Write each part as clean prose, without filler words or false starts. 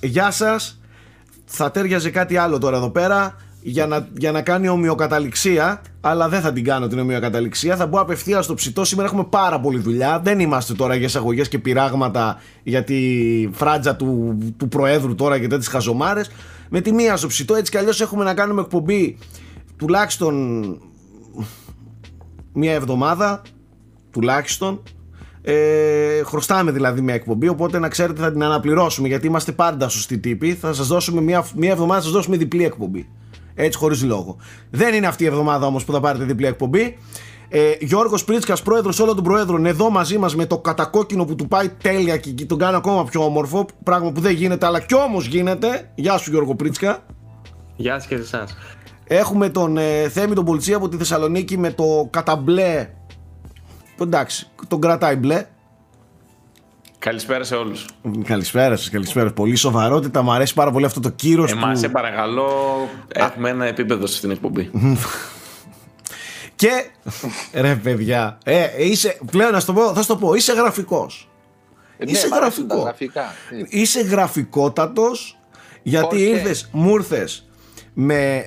Γεια σας. Θα τέριαζε κάτι άλλο τώρα εδώ πέρα για να κάνει ομοιοκαταληξία, αλλά δεν θα την κάνω την ομοιοκαταληξία. Θα μπω απευθείας στο ψητό. Σήμερα έχουμε πάρα πολλή δουλειά. Δεν είμαστε τώρα για εισαγωγές και πειράγματα για τη φράτζα του Προέδρου τώρα και τέτοιες χαζομάρες. Με τη μία στο ψητό, έτσι κι αλλιώς έχουμε να κάνουμε εκπομπή τουλάχιστον μία εβδομάδα. Τουλάχιστον. Χρωστάμε δηλαδή μια εκπομπή, οπότε να ξέρετε θα την αναπληρώσουμε, γιατί είμαστε πάντα σωστοί τύποι. Θα σας δώσουμε μια εβδομάδα, θα σας δώσουμε διπλή εκπομπή. Έτσι, χωρίς λόγο. Δεν είναι αυτή η εβδομάδα όμως που θα πάρετε διπλή εκπομπή. Γιώργος Πρίτσκας, πρόεδρος όλων των προέδρων, εδώ μαζί μας με το κατακόκκινο που του πάει τέλεια και τον κάνει ακόμα πιο όμορφο. Πράγμα που δεν γίνεται, αλλά κι όμως γίνεται. Γεια σου, Γιώργο Πρίτσκα. Γεια σας και εσάς. Έχουμε τον Θέμη τον Πολτσή από τη Θεσσαλονίκη με το καταμπλέ. Εντάξει, τον κρατάει μπλε. Καλησπέρα σε όλους. Καλησπέρα σας, καλησπέρα. Πολύ σοβαρότητα, μου αρέσει πάρα πολύ αυτό το κύρος. Σε παρακαλώ, έχουμε ένα επίπεδο στην εκπομπή. Και ρε παιδιά, είσαι, πλέον να σου το πω, θα σου το πω, είσαι γραφικός. Είσαι γραφικότατος, γιατί ήρθες, μου ήρθες με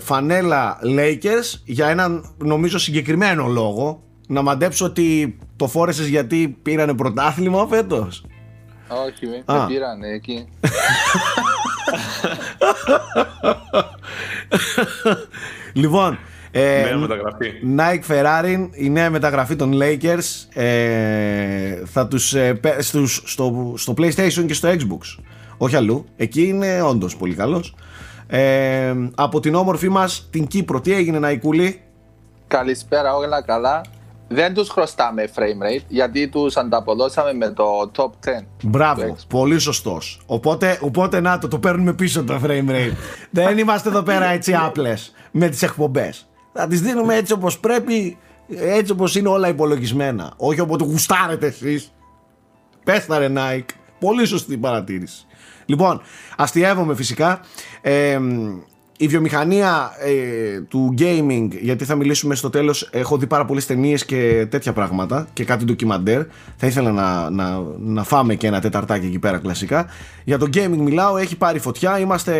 φανέλα Lakers για έναν νομίζω συγκεκριμένο λόγο. Να μαντέψω ότι το φόρεσες γιατί πήρανε πρωτάθλημα φέτος. Όχι, με πήρανε εκεί. Λοιπόν, Nike Ferrari, η νέα μεταγραφή των Lakers, θα τους, στο PlayStation και στο Xbox. Όχι αλλού, εκεί είναι όντως πολύ καλός. Από την όμορφη μας την Κύπρο, τι έγινε Ναϊκούλη? Καλησπέρα, όλα καλά. Δεν τους χρωστάμε frame rate, γιατί τους ανταποδώσαμε με το top 10. Μπράβο, πολύ σωστός. Οπότε να το παίρνουμε πίσω το frame rate. Δεν είμαστε εδώ πέρα έτσι άπλες με τις εκπομπές. Θα τις δίνουμε έτσι όπως πρέπει, έτσι όπως είναι όλα υπολογισμένα. Όχι όποτε γουστάρετε εσείς. Πέσταρε Nike. Πολύ σωστή παρατήρηση. Λοιπόν, αστειεύομαι φυσικά. Η βιομηχανία του gaming, γιατί θα μιλήσουμε στο τέλος, έχω δει πάρα πολλές ταινίες και τέτοια πράγματα και κάτι ντοκιμαντέρ, θα ήθελα να φάμε και ένα τεταρτάκι εκεί πέρα κλασικά. Για το gaming μιλάω, έχει πάρει φωτιά, είμαστε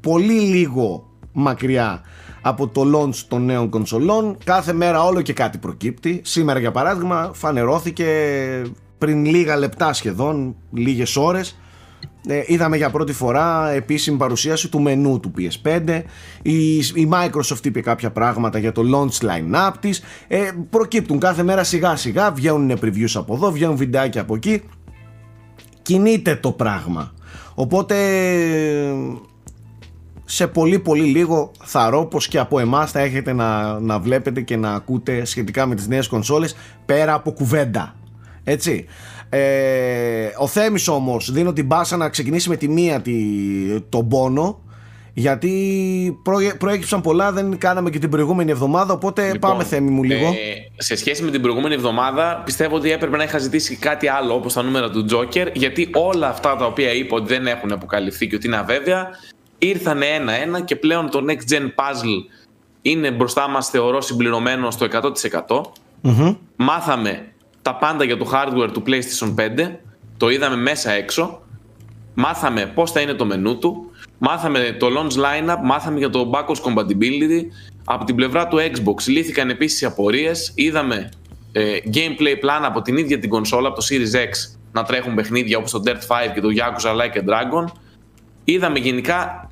πολύ λίγο μακριά από το launch των νέων κονσολών, κάθε μέρα όλο και κάτι προκύπτει. Σήμερα για παράδειγμα φανερώθηκε πριν λίγα λεπτά σχεδόν, λίγες ώρες, είδαμε για πρώτη φορά επίσημη παρουσίαση του μενού του PS5. Η Microsoft είπε κάποια πράγματα για το launch line-up της. Προκύπτουν κάθε μέρα σιγά σιγά, βγαίνουν previews από εδώ, βγαίνουν βιντεάκια από εκεί. Κινείται το πράγμα. Οπότε σε πολύ πολύ λίγο θαρώ πως και από εμάς θα έχετε να βλέπετε και να ακούτε σχετικά με τις νέες κονσόλες, πέρα από κουβέντα. Έτσι. Ο Θέμης όμως δίνω την μπάσα να ξεκινήσει με τη μία τον πόνο, γιατί προέκυψαν πολλά, δεν κάναμε και την προηγούμενη εβδομάδα. Οπότε λοιπόν, πάμε Θέμη μου λίγο. Σε σχέση με την προηγούμενη εβδομάδα, πιστεύω ότι έπρεπε να είχα ζητήσει κάτι άλλο, όπως τα νούμερα του Τζόκερ, γιατί όλα αυτά τα οποία είπα ότι δεν έχουν αποκαλυφθεί και ότι είναι αβέβαια, ήρθανε ένα-ένα και πλέον το next gen puzzle είναι μπροστά μας, θεωρώ συμπληρωμένο στο 100%. Μάθαμε τα πάντα για το hardware του PlayStation 5, το είδαμε μέσα έξω, μάθαμε πώς θα είναι το μενού του, μάθαμε το launch lineup, μάθαμε για το backwards compatibility. Από την πλευρά του Xbox λύθηκαν επίσης οι απορίες, είδαμε gameplay plan από την ίδια την κονσόλα, από το Series X, να τρέχουν παιχνίδια όπως το Dirt 5 και το Yakuza Like a Dragon. Είδαμε γενικά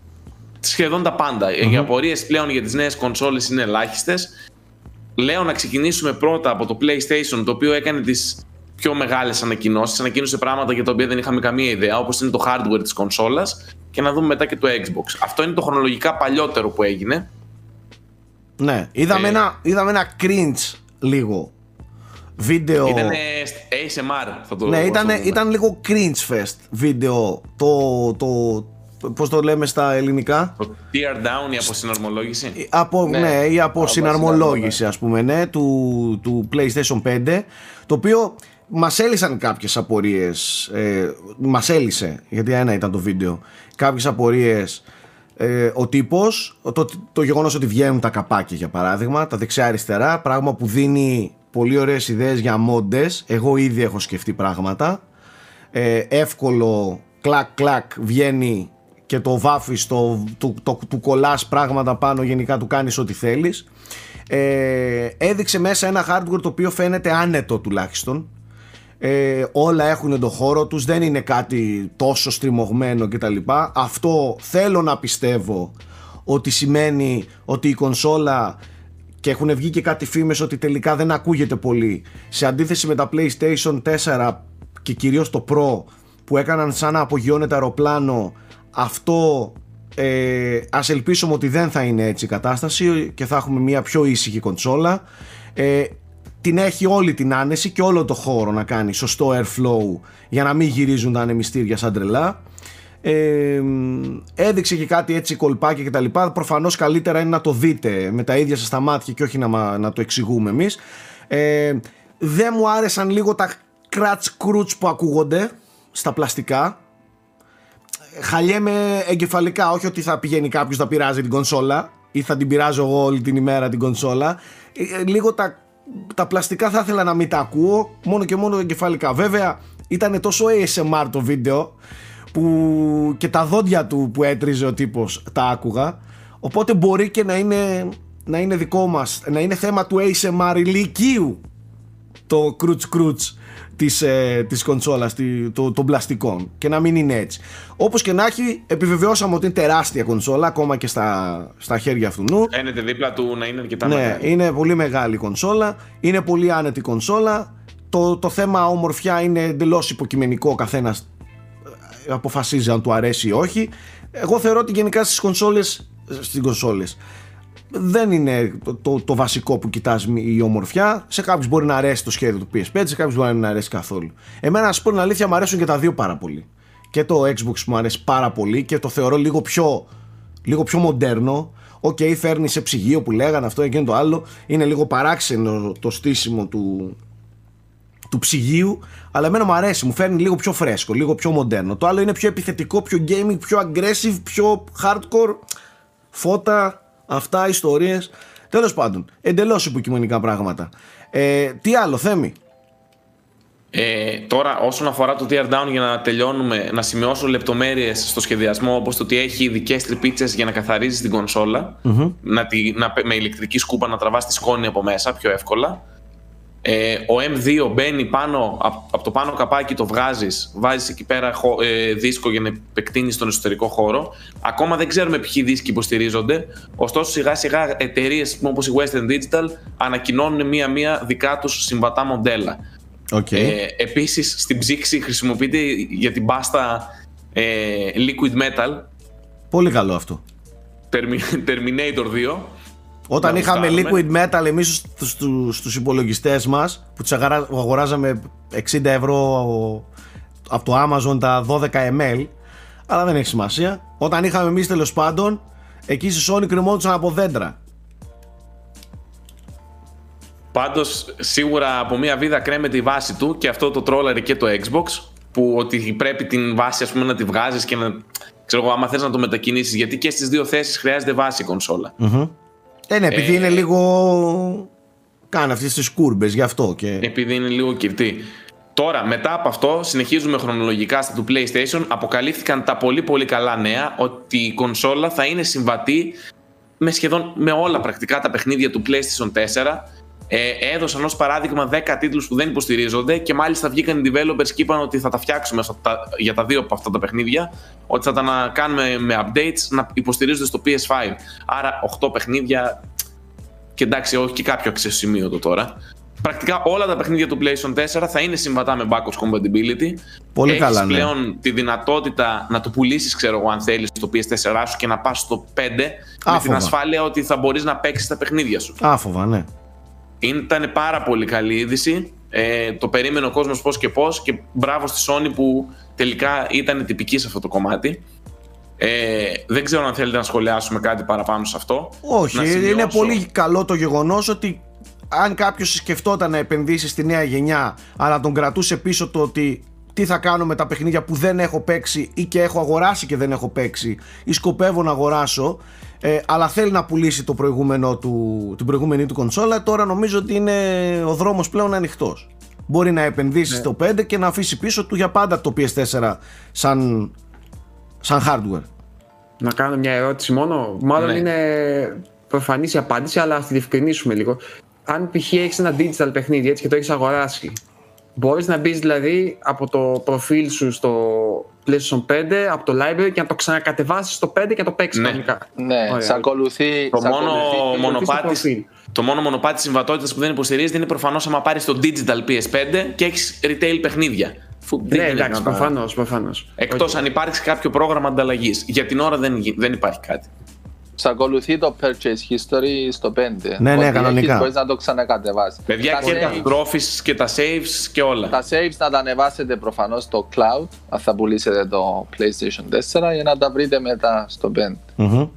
σχεδόν τα πάντα. Οι απορίες πλέον για τις νέες κονσόλες είναι ελάχιστες. Λέω να ξεκινήσουμε πρώτα από το PlayStation, το οποίο έκανε τις πιο μεγάλες ανακοινώσεις. Ανακοίνωσε πράγματα για τα οποία δεν είχαμε καμία ιδέα, όπως είναι το hardware της κονσόλας, και να δούμε μετά και το Xbox. Αυτό είναι το χρονολογικά παλιότερο που έγινε. Ναι, είδαμε ένα cringe λίγο βίντεο. Ήταν ASMR θα το. Ναι, ήταν λίγο cringe fest βίντεο το πώς το λέμε στα ελληνικά? Το tear down, η αποσυναρμολόγηση. Ναι, η αποσυναρμολόγηση ας πούμε, ναι, του PlayStation 5, το οποίο μας έλυσαν κάποιες απορίες, μας έλυσε, γιατί ένα ήταν το βίντεο, κάποιες απορίες ο τύπος, το γεγονός ότι βγαίνουν τα καπάκια για παράδειγμα, τα δεξιά-αριστερά, πράγμα που δίνει πολύ ωραίες ιδέες για μόντες, εγώ ήδη έχω σκεφτεί πράγματα. εύκολο, κλακ κλακ βγαίνει και το βάφεις, του κολλάς πράγματα πάνω, γενικά του κάνεις ό,τι θέλεις. Έδειξε μέσα ένα hardware το οποίο φαίνεται άνετο τουλάχιστον. Όλα έχουν τον χώρο τους, δεν είναι κάτι τόσο στριμωγμένο κτλ. Αυτό θέλω να πιστεύω ότι σημαίνει ότι η κονσόλα, και έχουν βγει και κάτι φήμες ότι τελικά δεν ακούγεται πολύ, σε αντίθεση με τα PlayStation 4 και κυρίως το Pro που έκαναν σαν να απογειώνεται αεροπλάνο, αυτό ας ελπίσουμε ότι δεν θα είναι έτσι η κατάσταση και θα έχουμε μια πιο ήσυχη κονσόλα. Την έχει όλη την άνεση και όλο το χώρο να κάνει σωστό airflow για να μην γυρίζουν τα ανεμιστήρια σαν τρελά. Έδειξε και κάτι έτσι κολπάκι και τα λοιπά. Προφανώς καλύτερα είναι να το δείτε με τα ίδια σας τα μάτια και όχι να το εξηγούμε εμείς. Δεν μου άρεσαν λίγο τα κράτς κρούτς που ακούγονται στα πλαστικά. Χαλιέμαι εγκεφαλικά, όχι ότι θα πηγαίνει κάποιος να πειράζει την κονσόλα ή θα την πειράζω εγώ όλη την ημέρα την κονσόλα. Λίγο τα πλαστικά θα ήθελα να μην τα ακούω, μόνο και μόνο εγκεφαλικά. Βέβαια ήταν τόσο ASMR το βίντεο που και τα δόντια του που έτριζε ο τύπος τα άκουγα, οπότε μπορεί και να είναι δικό μας, να είναι θέμα του ASMR ηλικίου το κρούτς κρούτς της κονσόλας, των πλαστικών, και να μην είναι έτσι. Όπως και να έχει, επιβεβαιώσαμε ότι είναι τεράστια κονσόλα ακόμα και στα χέρια αυτού νου. Φαίνεται δίπλα του να είναι αρκετά μεγάλη. Ναι, είναι πολύ μεγάλη κονσόλα, είναι πολύ άνετη κονσόλα. Το θέμα ομορφιά είναι εντελώς υποκειμενικό, ο καθένας αποφασίζει αν του αρέσει ή όχι. Εγώ θεωρώ ότι γενικά στις κονσόλες δεν είναι το βασικό που κοιτάζει η ομορφιά. Σε κάποιους μπορεί να αρέσει το σχέδιο του PS5, σε κάποιους μπορεί να μην αρέσει καθόλου. Εμένα, να σας πω την αλήθεια, μου αρέσουν και τα δύο πάρα πολύ. Και το Xbox μου αρέσει πάρα πολύ και το θεωρώ λίγο πιο μοντέρνο. Οκ, φέρνει σε ψυγείο που λέγανε αυτό, εκείνο το άλλο. Είναι λίγο παράξενο το στήσιμο του ψυγείου, αλλά εμένα μου αρέσει, μου φέρνει λίγο πιο φρέσκο, λίγο πιο μοντέρνο. Το άλλο είναι πιο επιθετικό, πιο gaming, πιο aggressive, πιο hardcore, φώτα, αυτά, ιστορίες. Τέλος πάντων, εντελώς υποκειμενικά πράγματα. Τι άλλο, Θέμη? Τώρα, όσον αφορά το tear down, για να τελειώνουμε, να σημειώσω λεπτομέρειες στο σχεδιασμό, όπως το ότι έχει ειδικές τρυπίτσες για να καθαρίζεις την κονσόλα, με ηλεκτρική σκούπα να τραβάς τη σκόνη από μέσα πιο εύκολα. Ο M2 μπαίνει πάνω από το πάνω καπάκι, το βγάζεις, βάζεις εκεί πέρα δίσκο για να επεκτείνεις τον εσωτερικό χώρο. Ακόμα δεν ξέρουμε ποιοι δίσκοι υποστηρίζονται, ωστόσο σιγά σιγά εταιρείες όπως η Western Digital ανακοινώνουν μία-μία δικά τους συμβατά μοντέλα. Okay. Επίσης στην ψήξη χρησιμοποιείται για την πάστα liquid metal. Πολύ καλό αυτό. Terminator 2. Όταν να είχαμε liquid metal εμείς στους υπολογιστές μας, που τις αγοράζαμε 60 ευρώ από το Amazon τα 12 ml, αλλά δεν έχει σημασία. Όταν είχαμε εμείς, τέλος πάντων, εκεί στη Sony κρυμόντουσαν από δέντρα. Πάντως σίγουρα από μια βίδα κρέμεται η βάση του, και αυτό το τρόλαρε και το Xbox, που ότι πρέπει την βάση, ας πούμε, να τη βγάζεις και να, ξέρω εγώ, άμα θες να το μετακινήσεις, γιατί και στις δύο θέσεις χρειάζεται βάση η κονσόλα. Ναι, επειδή είναι λίγο, κάνει αυτές τις κούρμπες, γι' αυτό και... Επειδή είναι λίγο κυρτή. Τώρα, μετά από αυτό, συνεχίζουμε χρονολογικά στα του PlayStation. Αποκαλύφθηκαν τα πολύ πολύ καλά νέα, ότι η κονσόλα θα είναι συμβατή με σχεδόν με όλα πρακτικά τα παιχνίδια του PlayStation 4. Έδωσαν ως παράδειγμα 10 τίτλους που δεν υποστηρίζονται, και μάλιστα βγήκαν οι developers και είπαν ότι θα τα φτιάξουμε για τα δύο από αυτά τα παιχνίδια, ότι θα τα κάνουμε με updates να υποστηρίζονται στο PS5. Άρα 8 παιχνίδια, και εντάξει, όχι και κάποιο αξιοσημείωτο τώρα. Πρακτικά όλα τα παιχνίδια του PlayStation 4 θα είναι συμβατά με backwards compatibility. Πολύ έχεις καλά, ναι. Πλέον τη δυνατότητα να το πουλήσεις, ξέρω εγώ, αν θέλεις, το PS4 σου και να πας στο 5. Άφοβα. Με την ασφάλεια ότι θα μπορείς να παίξεις τα παιχνίδια σου. Άφοβα, ναι. Ήταν πάρα πολύ καλή είδηση, το περίμενε ο κόσμος πώς και πώς, και μπράβο στη Sony που τελικά ήταν τυπική σε αυτό το κομμάτι. Δεν ξέρω αν θέλετε να σχολιάσουμε κάτι παραπάνω σε αυτό. Όχι, είναι πολύ καλό το γεγονός ότι αν κάποιος σκεφτόταν να επενδύσει στη νέα γενιά, αλλά τον κρατούσε πίσω το ότι τι θα κάνω με τα παιχνίδια που δεν έχω παίξει ή και έχω αγοράσει και δεν έχω παίξει ή σκοπεύω να αγοράσω, αλλά θέλει να πουλήσει την προηγούμενη του κονσόλα, τώρα νομίζω ότι είναι ο δρόμος πλέον ανοιχτός. μπορεί να επενδύσει στο 5 και να αφήσει πίσω του για πάντα το PS4 σαν hardware. Να κάνω μια ερώτηση μόνο, μάλλον είναι προφανής η απάντηση, αλλά ας τη διευκρινίσουμε λίγο. Αν π.χ. έχεις ένα digital παιχνίδι έτσι και το έχεις αγοράσει, μπορείς να μπεις δηλαδή από το προφίλ σου στο PlayStation 5, από το library και να το ξανακατεβάσεις στο 5 και να το παίξεις κανονικά. Ναι, σε ακολουθεί το μόνο μονοπάτι συμβατότητας που δεν υποστηρίζεται είναι προφανώς άμα πάρεις το digital PS5 και έχεις retail παιχνίδια. Ναι, εντάξει, προφανώς. Εκτός αν υπάρξει κάποιο πρόγραμμα ανταλλαγής. Για την ώρα δεν υπάρχει κάτι. Σ' ακολουθεί το purchase history στο 5. Ναι, κανονικά. Μπορείς να το ξανακατεβάσεις. Παιδιά, και τα trophies και τα saves και όλα. Τα saves να τα ανεβάσετε προφανώς στο cloud, αν θα πουλήσετε το PlayStation 4, για να τα βρείτε μετά στο 5. Mm-hmm.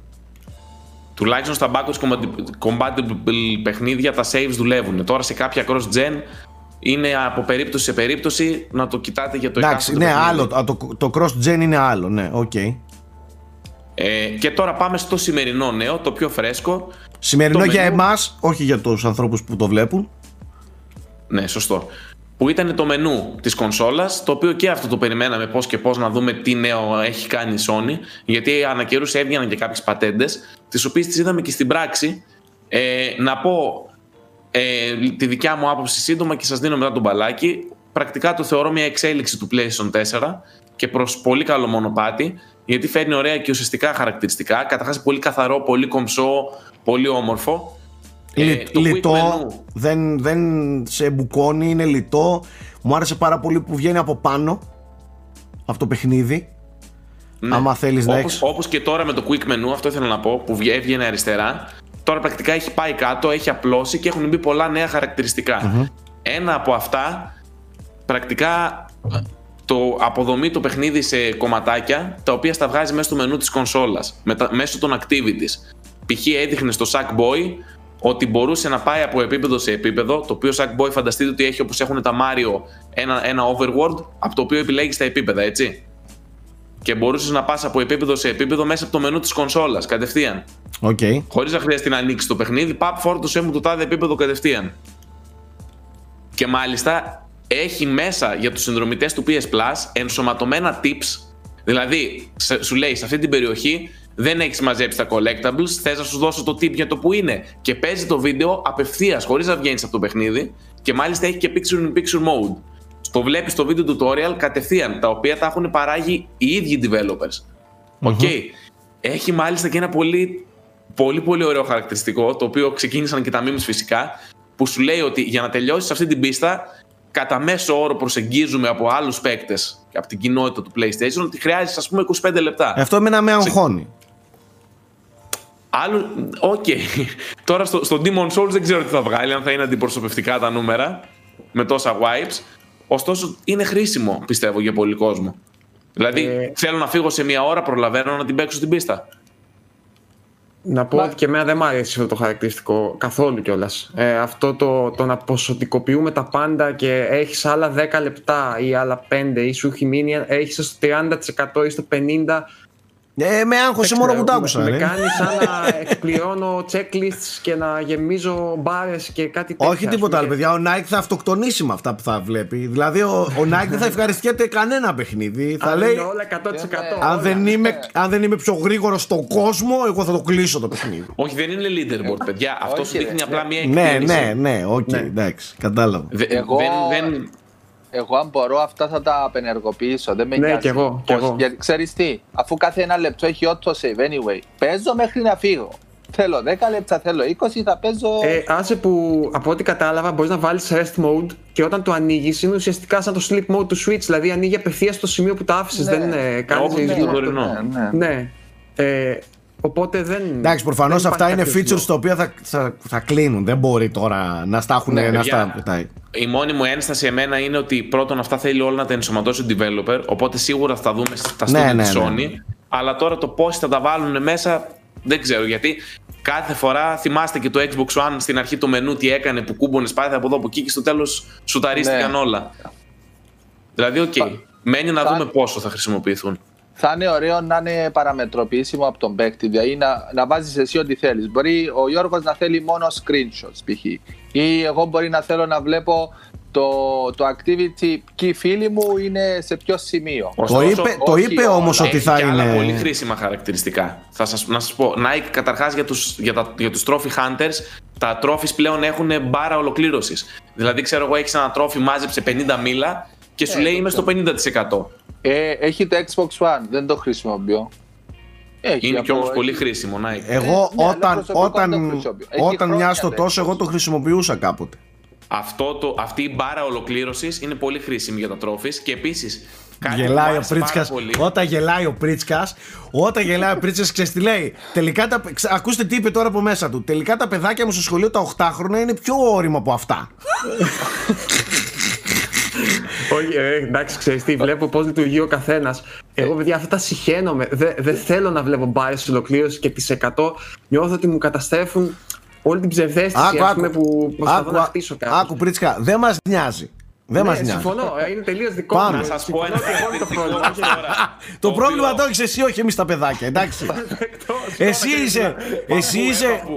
Τουλάχιστον στα backwards compatible παιχνίδια τα saves δουλεύουν. Τώρα σε κάποια cross-gen είναι από περίπτωση σε περίπτωση να το κοιτάτε για το εκάστοτε. Εντάξει, ναι, άλλο. Το cross-gen είναι άλλο, ναι, οκ. Okay. Και τώρα πάμε στο σημερινό νέο, το πιο φρέσκο. Σημερινό για εμάς, όχι για τους ανθρώπους που το βλέπουν. Ναι, σωστό. Που ήταν το μενού της κονσόλας, το οποίο και αυτό το περιμέναμε πώς και πώς να δούμε τι νέο έχει κάνει η Sony. Γιατί ανά καιρούς έβγαιναν και κάποιες πατέντες, τις οποίες τις είδαμε και στην πράξη. Να πω τη δικιά μου άποψη σύντομα και σας δίνω μετά τον μπαλάκι. Πρακτικά το θεωρώ μια εξέλιξη του PlayStation 4 και προς πολύ καλό μονοπάτι. Γιατί φέρνει ωραία και ουσιαστικά χαρακτηριστικά. Καταρχάς πολύ καθαρό, πολύ κομψό, πολύ όμορφο. Λιτό, δεν σε μπουκώνει, είναι λιτό. Μου άρεσε πάρα πολύ που βγαίνει από πάνω, από το παιχνίδι. Ναι. Άμα θέλεις να έχεις. Όπως και τώρα με το quick menu, αυτό ήθελα να πω, που βγαίνει αριστερά. Τώρα πρακτικά έχει πάει κάτω, έχει απλώσει και έχουν μπει πολλά νέα χαρακτηριστικά. Mm-hmm. Ένα από αυτά, πρακτικά. Το αποδομεί το παιχνίδι σε κομματάκια τα οποία στα βγάζει μέσα στο μενού της κονσόλας, μέσω των activities. Π.χ. έδειχνε στο Sackboy ότι μπορούσε να πάει από επίπεδο σε επίπεδο, το οποίο Sackboy φανταστείτε ότι έχει όπως έχουν τα Mario ένα overworld, από το οποίο επιλέγεις τα επίπεδα, έτσι. Και μπορούσες να πας από επίπεδο σε επίπεδο μέσα από το μενού της κονσόλας, κατευθείαν. Okay. Χωρίς να χρειαστεί να ανοίξεις το παιχνίδι, φόρτωσε μου το τάδε επίπεδο κατευθείαν. Και μάλιστα. Έχει μέσα για τους συνδρομητές του PS Plus ενσωματωμένα tips. Δηλαδή, σου λέει σε αυτή την περιοχή δεν έχεις μαζέψει τα collectables, θες να σου δώσω το tip για το που είναι. Και παίζει το βίντεο απευθείας, χωρίς να βγαίνεις από το παιχνίδι. Και μάλιστα έχει και picture in picture mode. Το βλέπεις στο video tutorial κατευθείαν, τα οποία τα έχουν παράγει οι ίδιοι developers. Οκ. Mm-hmm. Okay. Έχει μάλιστα και ένα πολύ, πολύ, πολύ ωραίο χαρακτηριστικό, το οποίο ξεκίνησαν και τα memes φυσικά, που σου λέει ότι για να τελειώσεις αυτή την πίστα. Κατά μέσο όρο προσεγγίζουμε από άλλους παίκτες και από την κοινότητα του PlayStation ότι χρειάζεσαι ας πούμε 25 λεπτά. Αυτό εμένα με αγχώνει. Οκ. Okay. Τώρα στο Demon Souls δεν ξέρω τι θα βγάλει, αν θα είναι αντιπροσωπευτικά τα νούμερα με τόσα wipes. Ωστόσο είναι χρήσιμο πιστεύω για πολύ κόσμο. Δηλαδή θέλω να φύγω σε μια ώρα, προλαβαίνω να την παίξω στην πίστα. Να πω ότι και εμένα δεν μ' άρεσε αυτό το χαρακτηριστικό καθόλου κιόλας. Αυτό το να ποσοτικοποιούμε τα πάντα και έχεις άλλα 10 λεπτά ή άλλα 5 ή σου έχει μείνει, έχεις στο 30% ή στο 50%. Με άγχωσε μόνο που τ' άκουσα. Με κάνει σαν να εκπληρώνω checklists και να γεμίζω μπάρες και κάτι τέτοιο. Όχι τίποτα άλλο, παιδιά. Ο Nike θα αυτοκτονήσει με αυτά που θα βλέπει. Δηλαδή, ο Nike δεν θα ευχαριστιέται κανένα παιχνίδι. Θα λέει όλα 100%. Αν δεν είμαι πιο γρήγορο στον κόσμο, εγώ θα το κλείσω το παιχνίδι. Όχι, δεν είναι leaderboard, παιδιά. Αυτό σου δείχνει απλά μια εκπλήρωση. Ναι, οκ, εντάξει, κατάλαβα. Εγώ αν μπορώ αυτά θα τα απενεργοποιήσω, δεν με νοιάζει. Ναι, κι εγώ. Γιατί ξέρεις τι, αφού κάθε ένα λεπτό έχει auto-save anyway, παίζω μέχρι να φύγω. Θέλω 10 λεπτά, θέλω 20, θα παίζω... Άσε που από ό,τι κατάλαβα μπορείς να βάλεις rest mode και όταν το ανοίγεις είναι ουσιαστικά σαν το sleep mode του Switch, δηλαδή ανοίγει απευθείας στο σημείο που τα άφησες, δεν κάνεις... Οπότε δεν. Εντάξει, προφανώς αυτά είναι features τα οποία θα κλείνουν. Δεν μπορεί τώρα να στα έχουν. Η μόνη μου ένσταση εμένα είναι ότι πρώτον αυτά θέλει όλα να τα ενσωματώσει ο developer. Οπότε σίγουρα θα τα δούμε στα στούντιο της Sony. Αλλά τώρα το πώς θα τα βάλουν μέσα δεν ξέρω. Γιατί κάθε φορά θυμάστε και το Xbox One στην αρχή το μενού τι έκανε που κούμπονες πάθη από εδώ από εκεί και στο τέλος σουταρίστηκαν όλα. Δηλαδή, οκ. Μένει να δούμε πόσο θα χρησιμοποιηθούν. Θα είναι ωραίο να είναι παραμετροποιήσιμο από τον παίκτη, δηλαδή να βάζεις εσύ ό,τι θέλεις. Μπορεί ο Γιώργος να θέλει μόνο screenshots π.χ. ή εγώ μπορεί να θέλω να βλέπω Το activity key, φίλοι μου, είναι σε ποιο σημείο. Το είπε όμως ότι θα είναι. Έχει πολύ χρήσιμα χαρακτηριστικά. Να σας πω, Nike καταρχάς για τους trophy hunters, τα trophies πλέον έχουν μπάρα ολοκλήρωσης. Δηλαδή, ξέρω εγώ, έχεις ένα trophy, μάζεψε 50 μήλα και σου λέει είμαι στο 50%. Έχει το Xbox One, δεν το χρησιμοποιώ. Είναι κι όμως πολύ χρήσιμο, Nike. Εγώ όταν μοιάζω τόσο, εγώ το χρησιμοποιούσα κάποτε. Αυτή η μπάρα ολοκλήρωσης είναι πολύ χρήσιμη για τα τρόφις και επίσης Όταν γελάει ο Πρίτσκας ξέρεις τι λέει. Ακούστε τι είπε τώρα από μέσα του. Τελικά τα παιδάκια μου στο σχολείο τα 8χρονα είναι πιο όριμα από αυτά. Όχι, εντάξει, ξέρεις τι, βλέπω πώς λειτουργεί ο καθένας. Εγώ, παιδιά, αυτά τα συχαίνομαι. Δεν θέλω να βλέπω μπάρες ολοκλήρωσης και τις 100. Νιώθω ότι μου καταστρέφουν όλη την ψευδέστηση που προσπαθώ να χτίσω κάτι. Άκου, Πρίτσκα, δεν μας νοιάζει. Συμφωνώ, είναι τελείως δικό μου. Να σας πω ένα πρόβλημα. Το πρόβλημα το έχεις εσύ, όχι εμείς τα παιδάκια, εντάξει.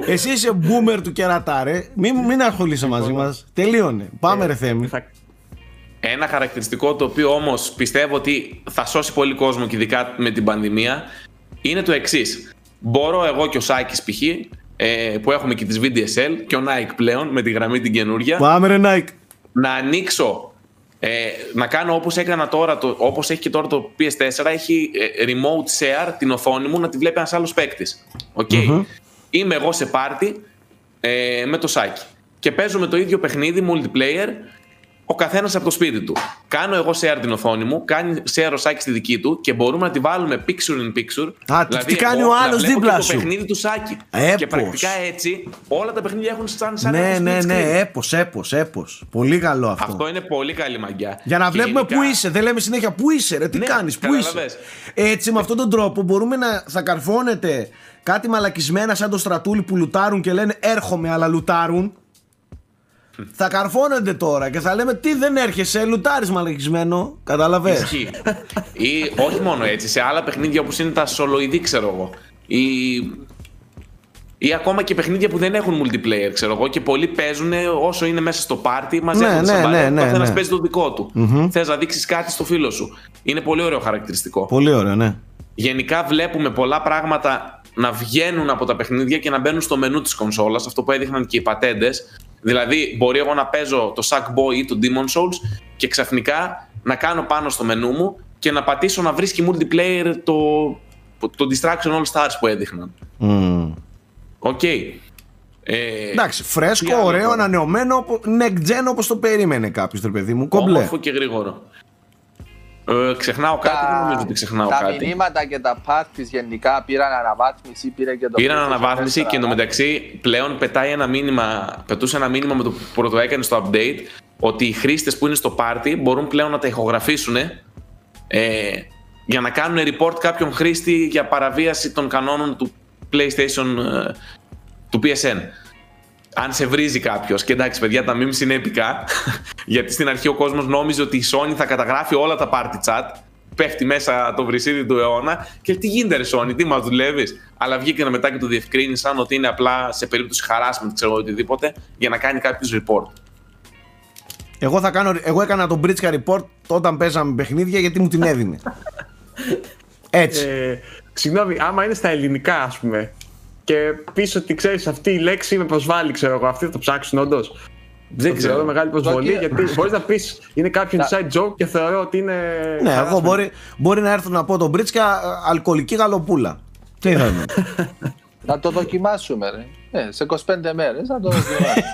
Εσύ είσαι boomer του κερατάρε. Μην ασχολείσαι μαζί μας. Τελείωνε. Πάμε, ρε Θέμη. Ένα χαρακτηριστικό το οποίο όμως πιστεύω ότι θα σώσει πολύ κόσμο και ειδικά με την πανδημία είναι το εξής. Μπορώ εγώ και ο Σάκης π.χ. που έχουμε και τις VDSL και ο Nike πλέον με τη γραμμή την καινούρια. Πάμε ρε Nike. Να ανοίξω, να κάνω όπως έκανα τώρα, όπως έχει και τώρα το PS4, έχει remote share την οθόνη μου να τη βλέπει ένας άλλος παίκτης. Okay. Mm-hmm. Είμαι εγώ σε πάρτι με το Σάκι και παίζουμε το ίδιο παιχνίδι multiplayer, ο καθένας από το σπίτι του. Κάνω εγώ share την οθόνη μου, κάνει share ο Σάκης τη δική του και μπορούμε να τη βάλουμε picture in picture. Α, δηλαδή τι κάνει ο άλλος δίπλα σου. Το παιχνίδι του Σάκη. Και πρακτικά έτσι όλα τα παιχνίδια έχουν σαν ναι, έπος. Πολύ καλό αυτό. Αυτό είναι πολύ καλή μαγιά. Για να βλέπουμε γενικά... πού είσαι, δεν λέμε συνέχεια πού είσαι, ρε, τι κάνεις, πού είσαι. Έτσι με αυτόν τον τρόπο μπορούμε να θα καρφώνεται κάτι μαλακισμένα σαν το στρατούλι που λουτάρουν και λένε έρχομαι αλλά λουτάρουν. Θα καρφώνονται τώρα και θα λέμε τι δεν έρχεσαι, λουτάρεις μαλακισμένο. Καταλαβες. Ισχύει. Ή όχι μόνο έτσι, σε άλλα παιχνίδια όπως είναι τα σολοειδή, ξέρω εγώ. Ή ακόμα και παιχνίδια που δεν έχουν multiplayer, ξέρω εγώ. Και πολλοί παίζουν όσο είναι μέσα στο πάρτι, μαζεύουν τις μπάρες. Καθένας παίζει το δικό του. Mm-hmm. Θες να δείξεις κάτι στο φίλο σου. Είναι πολύ ωραίο χαρακτηριστικό. Πολύ ωραίο, ναι. Γενικά βλέπουμε πολλά πράγματα να βγαίνουν από τα παιχνίδια και να μπαίνουν στο μενού της κονσόλας. Αυτό που έδειχναν και οι πατέντες. Δηλαδή, μπορεί εγώ να παίζω το Sackboy ή το Demon Souls και ξαφνικά να κάνω πάνω στο μενού μου και να πατήσω να βρίσκει multiplayer το Distraction All Stars που έδειχναν. Οκ. Εντάξει, φρέσκο, ωραίο, ανανεωμένο, next gen όπως το περίμενε κάποιος, τρε παιδί μου. Κομπλέ. Όμορφο και γρήγορο. Ξεχνάω κάτι, δεν νομίζω ότι ξεχνάω κάτι. Τα μηνύματα και τα parties γενικά πήραν αναβάθμιση, και εντωμεταξύ πλέον πετούσε ένα μήνυμα με το που πρώτο έκανε στο update ότι οι χρήστες που είναι στο party μπορούν πλέον να τα ηχογραφήσουν για να κάνουν report κάποιον χρήστη για παραβίαση των κανόνων του PlayStation, του PSN. Αν σε βρίζει κάποιος, και εντάξει παιδιά, τα memes είναι επικά, γιατί στην αρχή ο κόσμος νόμιζε ότι η Sony θα καταγράφει όλα τα party chat, πέφτει μέσα το βρυσίδι του αιώνα και τι γίνεται ρε Sony, τι μας δουλεύεις, αλλά βγήκε μετά και το διευκρίνησαν ότι είναι απλά σε περίπτωση harassment, ξέρω οτιδήποτε, για να κάνει κάποιος report. Εγώ έκανα τον Πρίτσκα report όταν παίζαμε παιχνίδια γιατί μου την έδινε. Έτσι. Συγγνώμη, άμα είναι στα ελληνικά ας πούμε και πίσω ότι ξέρεις αυτή η λέξη με προσβάλλει, ξέρω εγώ, αυτή θα το ψάξουν όντως. Δεν ξέρω, εδώ μεγάλη προσβολή, γιατί μπορείς να πεις είναι κάποιο inside joke και θεωρώ ότι είναι... Ναι, εγώ μπορεί να έρθω να πω τον Πρίτσκα αλκοολική γαλοπούλα. Τι θα είναι. Να το δοκιμάσουμε ρε, σε 25 μέρες να το δοκιμάσουμε.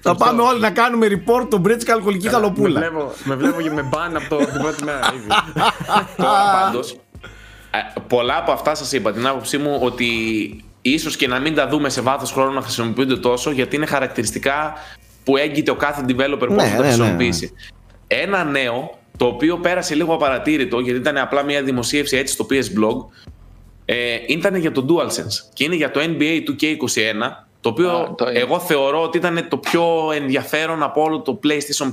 Θα πάμε όλοι να κάνουμε report τον Πρίτσκα αλκοολική γαλοπούλα. Με βλέπω και με μπαν από την πρώτη μέρα ήδη. Πάντως. Πολλά από αυτά σας είπα την άποψή μου ότι ίσως και να μην τα δούμε σε βάθος χρόνου να χρησιμοποιούνται τόσο, γιατί είναι χαρακτηριστικά που έγκυται ο κάθε developer πώς θα τα χρησιμοποιήσει. Ναι. Ένα νέο το οποίο πέρασε λίγο απαρατήρητο γιατί ήταν απλά μια δημοσίευση έτσι στο PS Blog, ήταν για το DualSense και είναι για το NBA 2K21, το οποίο εγώ θεωρώ ότι ήταν το πιο ενδιαφέρον από όλο το PlayStation 5.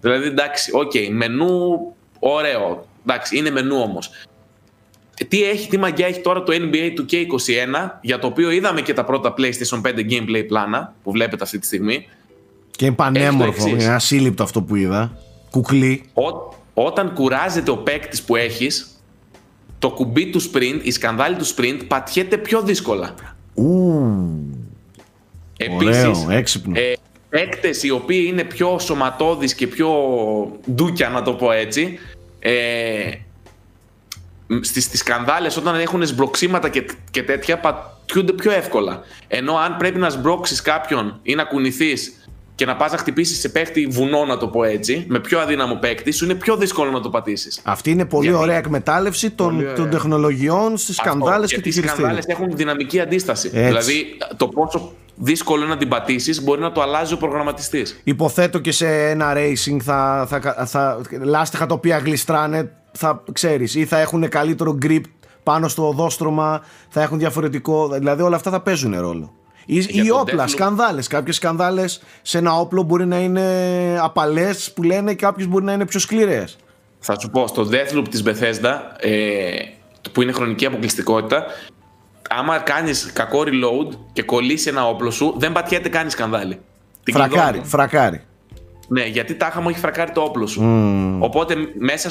Δηλαδή εντάξει, μενού ωραίο, εντάξει, είναι μενού όμως. Τι μαγιά έχει τώρα το NBA 2K21, για το οποίο είδαμε και τα πρώτα PlayStation 5 gameplay πλάνα που βλέπετε αυτή τη στιγμή. Και είναι πανέμορφο, είναι ασύλληπτο αυτό που είδα. Κουκλί. Όταν κουράζεται ο παίκτης που έχεις, το κουμπί του sprint, η σκανδάλη του sprint πατιέται πιο δύσκολα. Επίσης, ωραίο, έξυπνο. Παίκτες οι οποίοι είναι πιο σωματώδεις και πιο ντούκια, να το πω έτσι, στις σκανδάλες όταν έχουν σμπροξίματα και τέτοια πατιούνται πιο εύκολα. Ενώ αν πρέπει να σμπρώξεις κάποιον ή να κουνηθείς και να πας να χτυπήσεις σε παίκτη βουνό, να το πω έτσι, με πιο αδύναμο παίκτη, σου είναι πιο δύσκολο να το πατήσεις. Αυτή είναι πολύ ωραία εκμετάλλευση των τεχνολογιών στις σκανδάλες και τις χειριστήρες. Οι σκανδάλες έχουν δυναμική αντίσταση. Έτσι. Δηλαδή το πόσο δύσκολο είναι να την πατήσεις μπορεί να το αλλάζει ο προγραμματιστής. Υποθέτω και σε ένα racing λάστιχα τα οποία γλιστράνε, θα ξέρεις, ή θα έχουν καλύτερο grip πάνω στο οδόστρωμα, θα έχουν διαφορετικό, δηλαδή όλα αυτά θα παίζουν ρόλο. Ή όπλα, σκανδάλες. Κάποιες σκανδάλες σε ένα όπλο μπορεί να είναι απαλές που λένε, κάποιες μπορεί να είναι πιο σκληρές. Θα σου πω, στο Deathloop της Bethesda, που είναι χρονική αποκλειστικότητα, άμα κάνεις κακό reload και κολλήσει ένα όπλο σου, δεν πατιέται καν σκανδάλι. Φρακάρει. Ναι, γιατί τάχα μου έχει φρακάρει το όπλο σου. Οπότε μέσα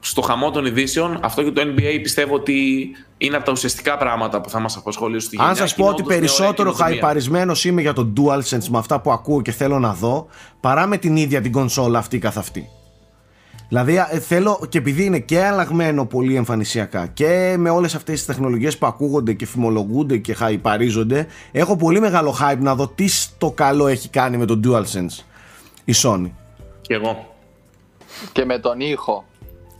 στο χαμό των ειδήσεων, αυτό και το NBA πιστεύω ότι είναι από τα ουσιαστικά πράγματα που θα μας απασχολήσουν στη γενιά. Αν σας πω ότι περισσότερο χαϊπαρισμένος είμαι για το DualSense με αυτά που ακούω και θέλω να δω, παρά με την ίδια την κονσόλα αυτή καθ' αυτή. Δηλαδή θέλω, και επειδή είναι και αλλαγμένο πολύ εμφανισιακά και με όλες αυτές τις τεχνολογίες που ακούγονται και φημολογούνται και χαϊπαρίζονται, έχω πολύ μεγάλο hype να δω τι στο καλό έχει κάνει με το DualSense η Sony. Και εγώ. Και με τον ήχο.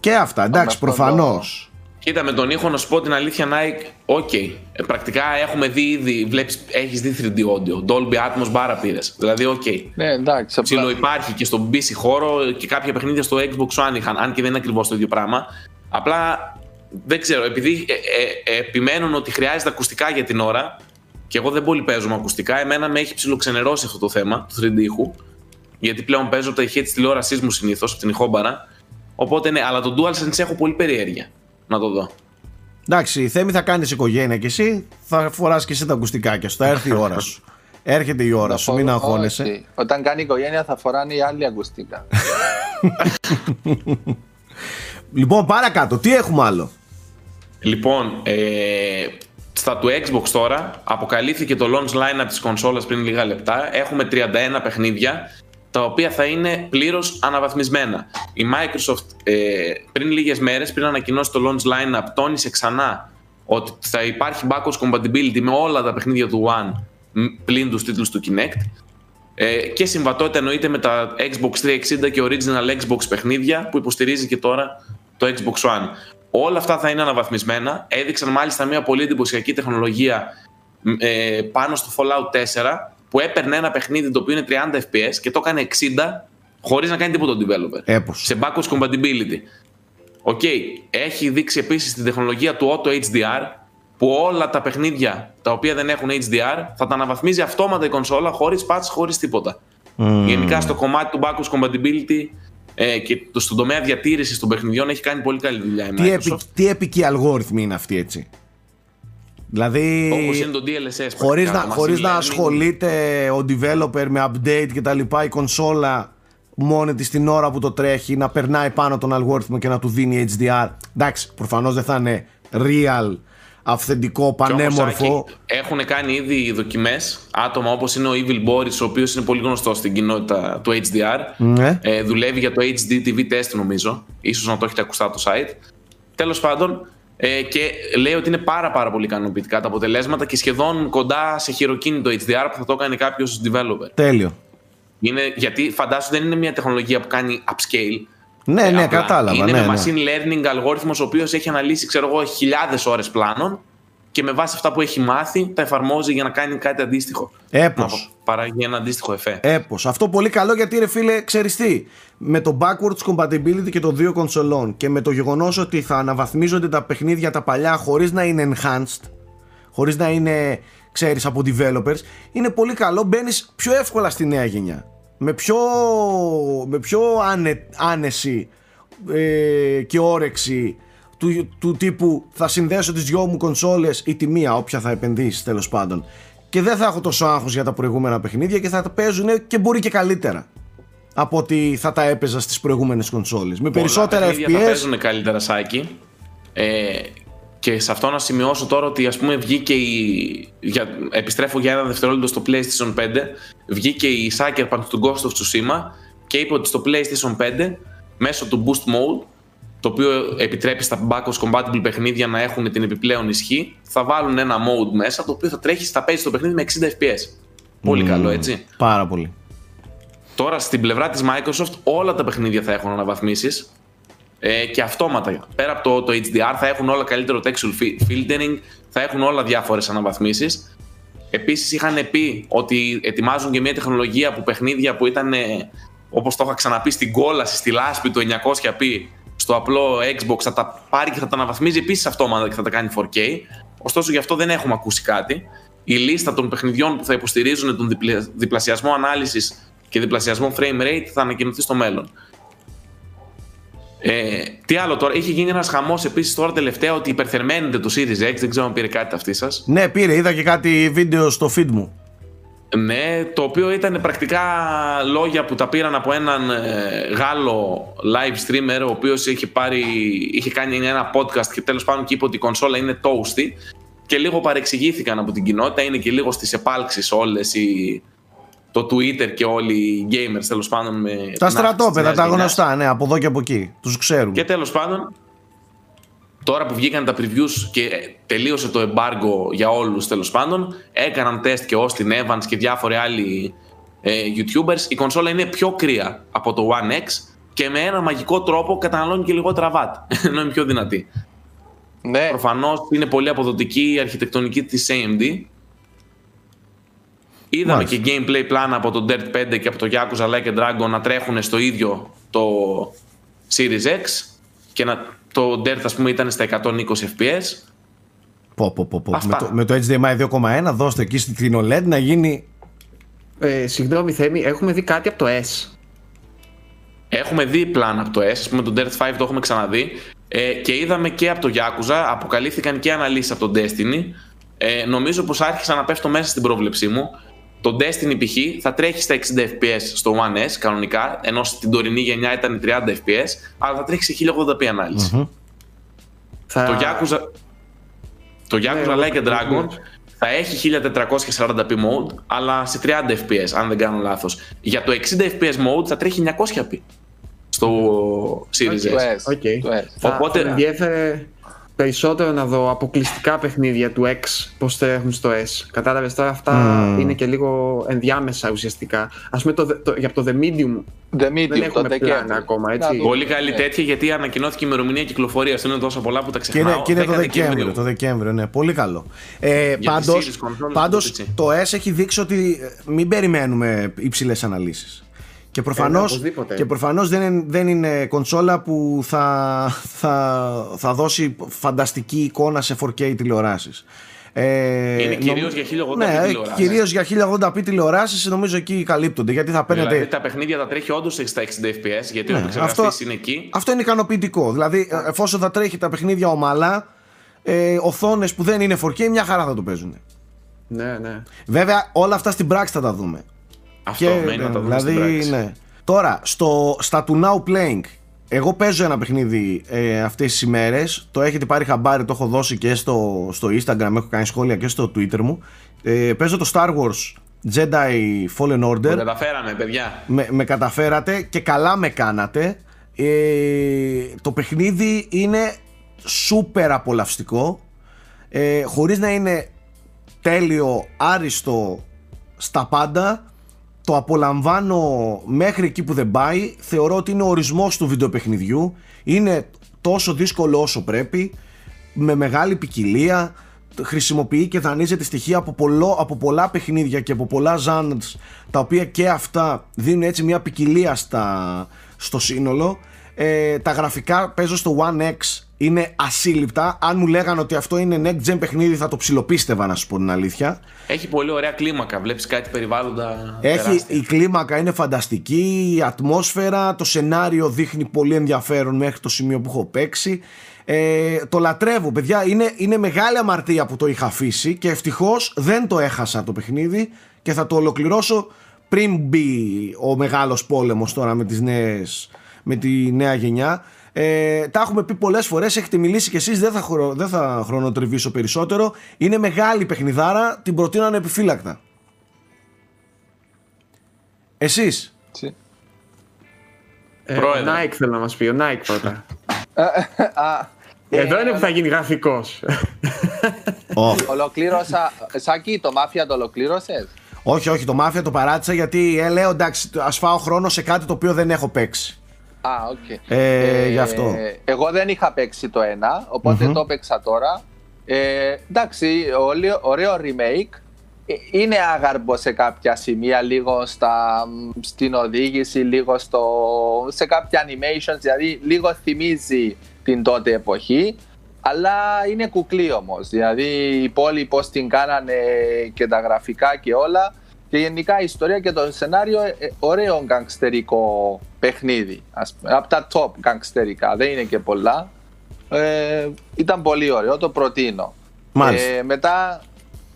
Και αυτά, εντάξει, προφανώς. Κοίτα, με τον ήχο να σου πω την αλήθεια, Nike, okay. Πρακτικά έχουμε δει ήδη, βλέπεις, έχεις δει 3D audio, Dolby Atmos μπάρα πήρες. Δηλαδή, okay. Ναι, εντάξει. Ψιλο υπάρχει και στον PC χώρο και κάποια παιχνίδια στο Xbox One είχαν, αν και δεν είναι ακριβώς το ίδιο πράγμα. Απλά, δεν ξέρω, επειδή επιμένουν ότι χρειάζεται ακουστικά για την ώρα, και εγώ δεν πολύ παίζω με ακουστικά, εμένα με έχει ψιλοξενερώσει αυτό το θέμα του 3D ήχου. Γιατί πλέον παίζω τα ηχεία της τηλεόρασής μου συνήθως, από την ηχόμπαρα. Οπότε ναι, αλλά το DualSense έχω πολύ περιέργεια να το δω. Εντάξει, Θέμη, θα κάνεις οικογένεια κι εσύ, θα φοράς κι εσύ τα ακουστικάκια σου, θα έρθει η ώρα σου. Έρχεται η ώρα σου, μην αγχώνεσαι. Όταν κάνει οικογένεια θα φοράνε οι άλλοι ακουστικά. Λοιπόν, παρακάτω, τι έχουμε άλλο? Λοιπόν, στα του Xbox τώρα αποκαλύφθηκε το launch lineup της κονσόλας πριν λίγα λεπτά. Έχουμε 31 παιχνίδια, τα οποία θα είναι πλήρως αναβαθμισμένα. Η Microsoft πριν λίγες μέρες, πριν ανακοινώσει το launch lineup, τόνισε ξανά ότι θα υπάρχει backwards compatibility με όλα τα παιχνίδια του One πλην τους τίτλους του Kinect, και συμβατότητα εννοείται με τα Xbox 360 και original Xbox παιχνίδια που υποστηρίζει και τώρα το Xbox One. Όλα αυτά θα είναι αναβαθμισμένα. Έδειξαν μάλιστα μια πολύ εντυπωσιακή τεχνολογία πάνω στο Fallout 4, που έπαιρνε ένα παιχνίδι το οποίο είναι 30 FPS και το έκανε 60 χωρίς να κάνει τίποτα το developer. Έπως. Σε backwards compatibility. Okay. Έχει δείξει επίσης την τεχνολογία του Auto HDR, που όλα τα παιχνίδια τα οποία δεν έχουν HDR θα τα αναβαθμίζει αυτόματα η κονσόλα, χωρίς patch, χωρίς τίποτα. Γενικά στο κομμάτι του backwards compatibility και στον τομέα διατήρησης των παιχνιδιών έχει κάνει πολύ καλή δουλειά η Microsoft. Τι επικοί αλγόριθμοι είναι αυτοί, έτσι? Δηλαδή, όπως είναι το DLSS, χωρίς να ασχολείται ο developer με update και τα λοιπά, η κονσόλα μόνη της την ώρα που το τρέχει να περνάει πάνω τον αλγόριθμο και να του δίνει HDR. Εντάξει, προφανώς δεν θα είναι real, αυθεντικό, πανέμορφο. Όμως, έχουν κάνει ήδη δοκιμές άτομα όπως είναι ο Evil Boris, ο οποίος είναι πολύ γνωστός στην κοινότητα του HDR. Ναι. Δουλεύει για το HD TV test, νομίζω. Ίσως να το έχετε ακουστά το site. Τέλος πάντων, και λέει ότι είναι πάρα πολύ ικανοποιητικά τα αποτελέσματα και σχεδόν κοντά σε χειροκίνητο HDR που θα το έκανε κάποιος developer. Τέλειο. Είναι, γιατί φαντάσου δεν είναι μια τεχνολογία που κάνει upscale. Ναι, κατάλαβα. Είναι με machine learning αλγόριθμος ο οποίος έχει αναλύσει, ξέρω εγώ, χιλιάδες ώρες πλάνων και με βάση αυτά που έχει μάθει τα εφαρμόζει για να κάνει κάτι αντίστοιχο. Έπως. Παράγει ένα αντίστοιχο εφέ. Έπως. Αυτό πολύ καλό, γιατί ρε φίλε, ξέρεις τι, με το backwards compatibility και των δύο κονσολών και με το γεγονός ότι θα αναβαθμίζονται τα παιχνίδια τα παλιά χωρίς να είναι enhanced, χωρίς να είναι, ξέρεις, από developers, είναι πολύ καλό. Μπαίνεις πιο εύκολα στη νέα γενιά. Με πιο άνεση και όρεξη του τύπου θα συνδέσω τις δυο μου κονσόλες ή τη μία, όποια θα επενδύσεις τέλος πάντων, και δεν θα έχω τόσο άγχος για τα προηγούμενα παιχνίδια και θα τα παίζουν και μπορεί και καλύτερα από ότι θα τα έπαιζα στις προηγούμενες κονσόλες. Με περισσότερα FPS. Τα παίζουν καλύτερα, Σάκη. Και σε αυτό να σημειώσω τώρα ότι, ας πούμε, βγήκε η. Επιστρέφω για ένα δευτερόλεπτο στο PlayStation 5. Βγήκε η Sucker Punch του Ghost of Tsushima και είπε ότι στο PlayStation 5 μέσω του Boost Mode, το οποίο επιτρέπει στα backwards compatible παιχνίδια να έχουν την επιπλέον ισχύ, θα βάλουν ένα mode μέσα το οποίο θα τρέχει στα page στο παιχνίδι με 60 FPS. Πολύ καλό, έτσι. Πάρα πολύ. Τώρα στην πλευρά της Microsoft όλα τα παιχνίδια θα έχουν αναβαθμίσεις και αυτόματα. Πέρα από το HDR θα έχουν όλα καλύτερο texture filtering, θα έχουν όλα διάφορες αναβαθμίσεις. Επίσης είχαν πει ότι ετοιμάζουν και μια τεχνολογία που παιχνίδια που ήταν, όπως το είχα ξαναπεί, στην κόλαση, στη λάσπη του 900p στο απλό Xbox θα τα πάρει και θα τα αναβαθμίζει επίσης αυτόματα και θα τα κάνει 4K. Ωστόσο γι' αυτό δεν έχουμε ακούσει κάτι. Η λίστα των παιχνιδιών που θα υποστηρίζουν τον διπλασιασμό ανάλυσης και διπλασιασμό frame rate θα ανακοινωθεί στο μέλλον. Τι άλλο τώρα, είχε γίνει ένας χαμός επίσης τώρα τελευταία ότι υπερθερμαίνεται το Series X, δεν ξέρω αν πήρε κάτι αυτή σας. Ναι, πήρε, είδα και κάτι βίντεο στο feed μου. Ναι, το οποίο ήταν πρακτικά λόγια που τα πήραν από έναν Γάλλο live streamer, ο οποίος είχε κάνει ένα podcast και τέλος πάντων και είπε ότι η κονσόλα είναι toasty και λίγο παρεξηγήθηκαν από την κοινότητα, είναι και λίγο στις επάλξεις όλες οι... Το Twitter και όλοι οι gamers, τέλος πάντων. Με τα στρατόπεδα, τα γνωστά, ναι, από εδώ και από εκεί. Τους ξέρουμε. Και τέλος πάντων, τώρα που βγήκαν τα previews και τελείωσε το embargo για όλους, τέλος πάντων, έκαναν τεστ και Austin Evans και διάφοροι άλλοι YouTubers. Η κονσόλα είναι πιο κρύα από το One X και με ένα μαγικό τρόπο καταναλώνει και λιγότερα watt, ενώ είναι πιο δυνατή. Ναι. Προφανώς είναι πολύ αποδοτική η αρχιτεκτονική της AMD. Είδαμε Μάλιστα. και gameplay πλάνα από το Dirt 5 και από το Yakuza Like a Dragon να τρέχουν στο ίδιο το Series X και το Dirt, ας πούμε, ήταν στα 120 FPS. Με το HDMI 2.1 δώστε εκεί στην OLED να γίνει... Συγγνώμη Θέμη, έχουμε δει κάτι από το S. Έχουμε δει πλάνα από το S, ας πούμε το Dirt 5 το έχουμε ξαναδεί και είδαμε και από το Yakuza, αποκαλύφθηκαν και αναλύσεις από το Destiny. Νομίζω πως άρχισα να πέφτω μέσα στην πρόβλεψή μου. Το Destiny π.χ. θα τρέχει στα 60 FPS στο One S κανονικά, ενώ στην τωρινή γενιά ήταν 30 FPS, αλλά θα τρέχει σε 1080p ανάλυση. Το Yakuza Like a Dragon θα έχει 1440p mode, αλλά σε 30 FPS, αν δεν κάνω λάθος. Για το 60 FPS mode θα τρέχει 900p στο Series S. Οπότε... Περισσότερο να δω αποκλειστικά παιχνίδια του X πως τρέχουν στο S. Κατάλαβες τώρα, αυτά είναι και λίγο ενδιάμεσα ουσιαστικά. Ας πούμε για το The Medium, δεν έχουμε πλάνα ακόμα, έτσι. Πολύ καλή τέτοια, γιατί ανακοινώθηκε η ημερομηνία κυκλοφορίας. Είναι τόσο πολλά που τα ξεχνάω. Και είναι το Δεκέμβριο, ναι, πολύ καλό. Πάντως το S έχει δείξει ότι μην περιμένουμε υψηλές αναλύσεις. Και προφανώς δεν είναι κονσόλα που θα δώσει φανταστική εικόνα σε 4K τηλεοράσεις. Είναι κυρίως για 1080p τηλεοράσεις. Κυρίως για 1080p τηλεοράσεις, νομίζω εκεί καλύπτονται. Γιατί θα παίρνετε... Δηλαδή τα παιχνίδια τα τρέχει όντως στα 60 FPS, γιατί ο επεξεργαστής είναι εκεί. Αυτό είναι ικανοποιητικό. Δηλαδή, εφόσον θα τρέχει τα παιχνίδια ομαλά, οθόνες που δεν είναι 4K, μια χαρά θα το παίζουν. Ναι, ναι. Βέβαια, όλα αυτά στην πράξη θα τα δούμε. Αυτό μένει να το δούμε στην πράξη. Ναι. Τώρα, στα του Now Playing, εγώ παίζω ένα παιχνίδι αυτές τις ημέρες. Το έχετε πάρει χαμπάρι, το έχω δώσει και στο Instagram, έχω κάνει σχόλια και στο Twitter μου. Παίζω το Star Wars Jedi Fallen Order. Με καταφέραμε, παιδιά. Με καταφέρατε και καλά με κάνατε. Το παιχνίδι είναι super απολαυστικό. Χωρίς να είναι τέλειο, άριστο στα πάντα, το απολαμβάνω μέχρι εκεί που δεν πάει. Θεωρώ ότι είναι ο ορισμός του βιντεοπαιχνιδιού. Είναι τόσο δύσκολο όσο πρέπει, με μεγάλη ποικιλία. Χρησιμοποιεί και δανείζεται τη στοιχεία από πολλά παιχνίδια και από πολλά genres, τα οποία και αυτά δίνουν έτσι μια ποικιλία στο σύνολο. Τα γραφικά, παίζω στο One X, είναι ασύλληπτα. Αν μου λέγανε ότι αυτό είναι next gen παιχνίδι, θα το ψιλοπίστευα, να σου πω την αλήθεια. Έχει πολύ ωραία κλίμακα. Βλέπεις κάτι περιβάλλοντα. Η κλίμακα είναι φανταστική, η ατμόσφαιρα, το σενάριο δείχνει πολύ ενδιαφέρον μέχρι το σημείο που έχω παίξει. Το λατρεύω, παιδιά. Είναι μεγάλη αμαρτία που το είχα αφήσει και ευτυχώς δεν το έχασα το παιχνίδι και θα το ολοκληρώσω πριν μπει ο μεγάλος πόλεμος τώρα με τη νέα γενιά. Τα έχουμε πει πολλές φορές, έχετε μιλήσει κι εσείς, δεν θα χρονοτριβήσω περισσότερο. Είναι μεγάλη παιχνιδάρα, την προτείνω ανεπιφύλακτα. Εσείς. Ο Nike θέλω να μας πει, ο Nike πρώτα. Εδώ είναι που θα γίνει γραφικός. Ολοκλήρωσα, Σάκη, το Mafia το ολοκλήρωσες? Όχι, το Mafia το παράτησα γιατί λέω εντάξει, ας φάω χρόνο σε κάτι το οποίο δεν έχω παίξει. Okay. Γι' αυτό. Εγώ δεν είχα παίξει το ένα, οπότε το παίξα τώρα. Εντάξει, ωραίο remake. Είναι άγαρμπο σε κάποια σημεία, λίγο στην οδήγηση, λίγο σε κάποια animations, δηλαδή λίγο θυμίζει την τότε εποχή, αλλά είναι κουκλή όμως, δηλαδή οι πόλοι πώς την κάνανε και τα γραφικά και όλα, και γενικά η ιστορία και το σενάριο, ωραίο γκαγκστερικό παιχνίδι, από τα top γκαγκστερικά, δεν είναι και πολλά, ήταν πολύ ωραίο, το προτείνω. Μετά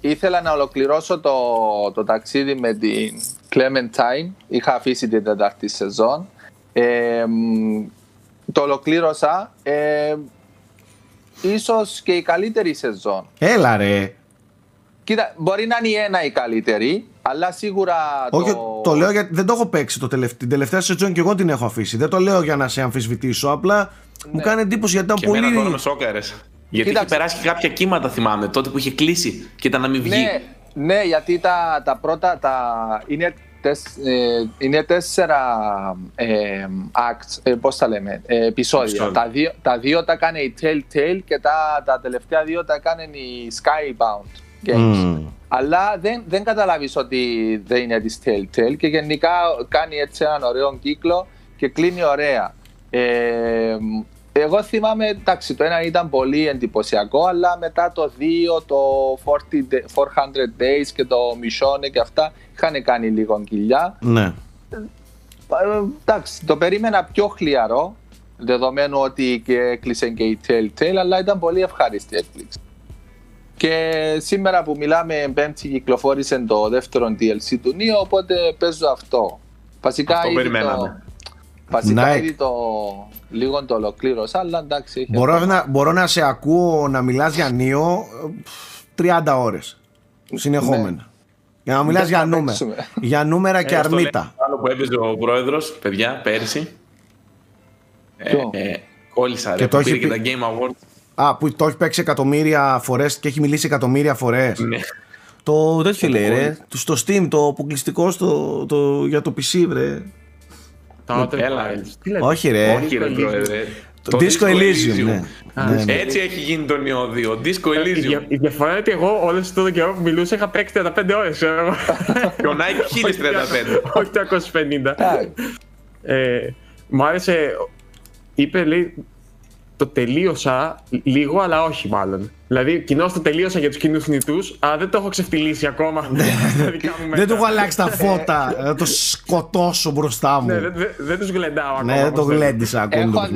ήθελα να ολοκληρώσω το ταξίδι με την Clementine. Είχα αφήσει την τέταρτη σεζόν. Το ολοκλήρωσα. Ίσως και η καλύτερη σεζόν. Έλα ρε. Κοίτα, μπορεί να είναι η καλύτερη, αλλά σίγουρα. Όχι, το λέω γιατί δεν το έχω παίξει την τελευταία σεζόν και εγώ την έχω αφήσει. Δεν το λέω για να σε αμφισβητήσω, απλά μου κάνει εντύπωση γιατί ήταν πολύ. Εμένα το σόκαρες. Γιατί είχε περάσει κάποια κύματα, θυμάμαι, τότε που είχε κλείσει και ήταν να μην βγει. Ναι, γιατί τα πρώτα είναι 4 acts, πώς τα λέμε, επεισόδια. Τα δύο τα κάνει η Telltale και τα τελευταία 2 τα κάνει η Skybound Games. Αλλά δεν καταλάβεις ότι δεν είναι της Telltale και γενικά κάνει έτσι έναν ωραίο κύκλο και κλείνει ωραία. Εγώ θυμάμαι, εντάξει, το ένα ήταν πολύ εντυπωσιακό, αλλά μετά το 2, το 400 Days και το Michonne και αυτά είχαν κάνει λίγο κοιλιά. Ναι. Εντάξει, το περίμενα πιο χλιαρό, δεδομένου ότι έκλεισε και η Telltale, αλλά ήταν πολύ ευχάριστη έκπληξη. Και σήμερα που μιλάμε, Πέμπτη κυκλοφόρησε το δεύτερο DLC του Neo, οπότε παίζω αυτό. Βασικά αυτό περιμέναμε. Βασικά ήδη το λίγο το ολοκλήρωσα, αλλά εντάξει. Μπορώ να σε ακούω να μιλάς για Νίο 30 ώρες συνεχόμενα. Ναι. Για να μιλάς για νούμερα. Για νούμερα και αρμήτα. Άλλο που έπαιζε ο πρόεδρος, παιδιά, πέρσι. Κόλλησα, ρε, που πήρε και τα Game Awards. Που το έχει παίξει εκατομμύρια φορές και έχει μιλήσει εκατομμύρια φορές. Ναι. Το τέτοιο λέει, ρε. Στο Steam, το αποκλειστικό για το PC, βρε. Όχι ρε, το Disco Elysium. Έτσι έχει γίνει το Neo 2, Disco Elysium. Η διαφορά είναι ότι εγώ όλες τις τότε καιρό που μιλούσα είχα παίξει 35 ώρες. Και ο Nike 1035. Όχι 250. Μου άρεσε, είπε λέει, το τελείωσα λίγο αλλά όχι μάλλον. Δηλαδή κοινώς το τελείωσα για τους κοινούς θνητούς, αλλά δεν το έχω ξεφτυλίσει ακόμα. Δεν του έχω αλλάξει τα φώτα, να το σκοτώσω μπροστά μου. Δεν τους γλεντάω ακόμα. Ναι, δεν το γλέντισα ακόμα.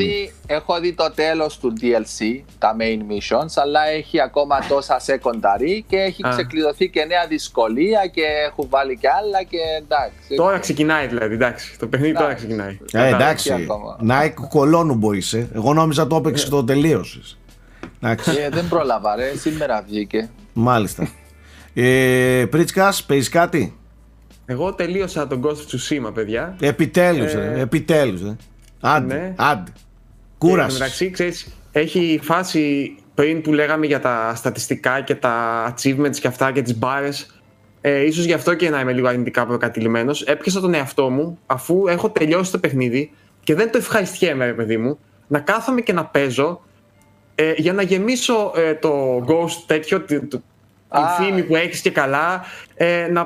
Έχω δει το τέλος του DLC, τα main missions, αλλά έχει ακόμα τόσα secondary και έχει ξεκλειδωθεί και νέα δυσκολία και έχουν βάλει και άλλα και εντάξει. Τώρα ξεκινάει δηλαδή, εντάξει, το παιχνίδι τώρα ξεκινάει. Εντάξει, Nike κολόνομπο είσαι, εγώ νόμιζα το έπαιξε το τελείωσες. Δεν πρόλαβα ρε, σήμερα βγήκε. Μάλιστα. Πρίτσκας, παίζεις κάτι? Εγώ τελείωσα τον Ghost of Tsushima, παιδιά. Επιτέλους ρε, Άντε, κούρασες. Εντάξει, ξέρεις, έχει φάση πριν που λέγαμε για τα στατιστικά και τα achievements και αυτά και τις μπάρες. Ίσως γι' αυτό και να είμαι λίγο αρνητικά προκατηλημένος. Έπιασα τον εαυτό μου, αφού έχω τελειώσει το παιχνίδι και δεν το ευχαριστιέμαι ρε παιδί μου, να κάθομαι και να παίζω για να γεμίσω το Ghost τέτοιο, την φήμη που έχεις και καλά,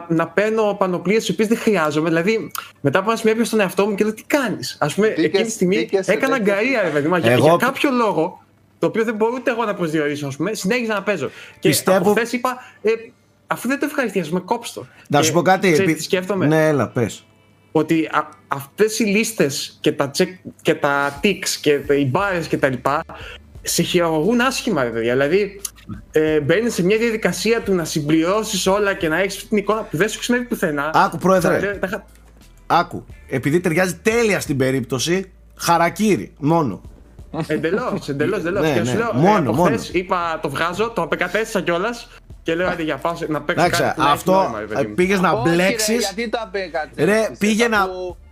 να παίρνω πανοπλίες τις οποίες δεν χρειάζομαι. Δηλαδή, μετά από ένα σημείο έπιασα τον εαυτό μου και λέω τι κάνεις. Ας πούμε, εκείνη τη στιγμή έκανα γκαρία, ρε παιδί μου, για κάποιο λόγο, το οποίο δεν μπορούσα εγώ να προσδιορίσω, ας πούμε, συνέχιζα να παίζω. Και από χθες είπα, αφού δεν το ευχαριστήσω, με κόψτο. Να σου πω κάτι. Σκέφτομαι. Ναι, έλα, πες. Ότι αυτές οι λίστες και τα ticks και οι μπάρες κτλ. σε χειραγωγούν άσχημα, ρε παιδιά. Δηλαδή, μπαίνεις σε μια διαδικασία του να συμπληρώσεις όλα και να έχεις την εικόνα που δεν σου ξημερίζει πουθενά. Άκου, πρόεδρε. Άκου. Επειδή ταιριάζει τέλεια στην περίπτωση, χαρακύρι, μόνο. Εντελώς. Ναι, και ναι, σου λέω, μόνο. Χθες είπα, το βγάζω, το απεκατέστησα κιόλας. Και λέω άντε για πάω να παίξω κάτι. Αυτό πήγες να μπλέξεις. Ρε,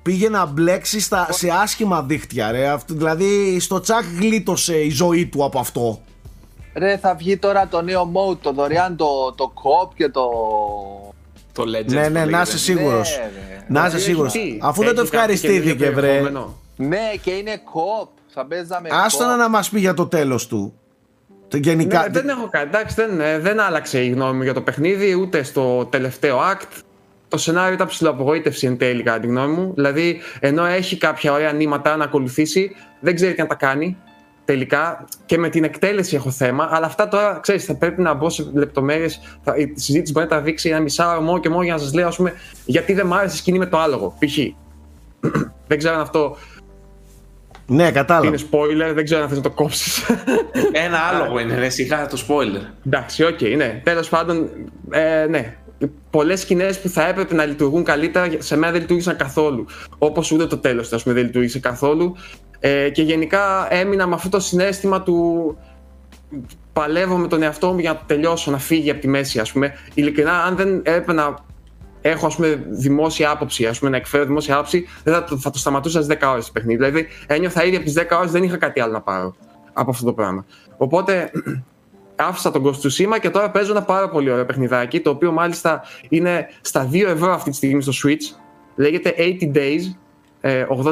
πήγε να μπλέξεις σε άσχημα δίχτυα, ρε. Δηλαδή στο τσακ γλίτωσε η ζωή του από αυτό. Ρε, θα βγει τώρα το νέο mode, το δωρεάν, το κοπ και το Legends. Ναι, να είσαι σίγουρος. Να είσαι σίγουρος. Αφού δεν το ευχαριστήθηκε, βρε. Ναι, και είναι κοπ. Άστονα να μας πει για το τέλος του. Γενικά... Ναι, δεν έχω κάνει, εντάξει, δεν άλλαξε η γνώμη μου για το παιχνίδι, ούτε στο τελευταίο act. Το σενάριο ήταν ψηλοαπογοήτευση εν τέλει, κατά τη γνώμη μου. Δηλαδή, ενώ έχει κάποια ωραία νήματα να ακολουθήσει, δεν ξέρει τι να τα κάνει τελικά. Και με την εκτέλεση έχω θέμα. Αλλά αυτά τώρα, ξέρεις, θα πρέπει να μπω σε λεπτομέρειες. Η συζήτηση μπορεί να τα δείξει ένα μισάωρο μόνο και μόνο για να σας λέω, ας πούμε, γιατί δεν μ' άρεσε η σκηνή με το άλογο. Π.χ. Δεν ξέρω αν αυτό. Ναι, κατάλαβα. Είναι spoiler, δεν ξέρω αν θες να το κόψεις. Ένα άλογο είναι, ρε, σιγά το spoiler. Εντάξει, okay, ναι. Τέλος πάντων, ναι. Πολλές σκηνές που θα έπρεπε να λειτουργούν καλύτερα, σε μένα δεν λειτουργήσαν καθόλου. Όπως ούτε το τέλος, ας πούμε, δεν λειτουργήσε καθόλου. Και γενικά έμεινα με αυτό το συναίσθημα του παλεύω με τον εαυτό μου για να το τελειώσω, να φύγει από τη μέση, ας πούμε. Ειλικρινά, αν δεν έπρεπε να έχω, ας πούμε, δημόσια άποψη, ας πούμε, να εκφέρω δημόσια άποψη, δεν θα το σταματούσα στις 10 ώρες το παιχνίδι. Δηλαδή, ένιωθα ήδη από τις 10 ώρες δεν είχα κάτι άλλο να πάρω από αυτό το πράγμα. Οπότε, άφησα τον Ghost of Tsushima και τώρα παίζω ένα πάρα πολύ ωραίο παιχνιδάκι, το οποίο μάλιστα είναι στα 2 ευρώ αυτή τη στιγμή στο Switch. Λέγεται 80 Days,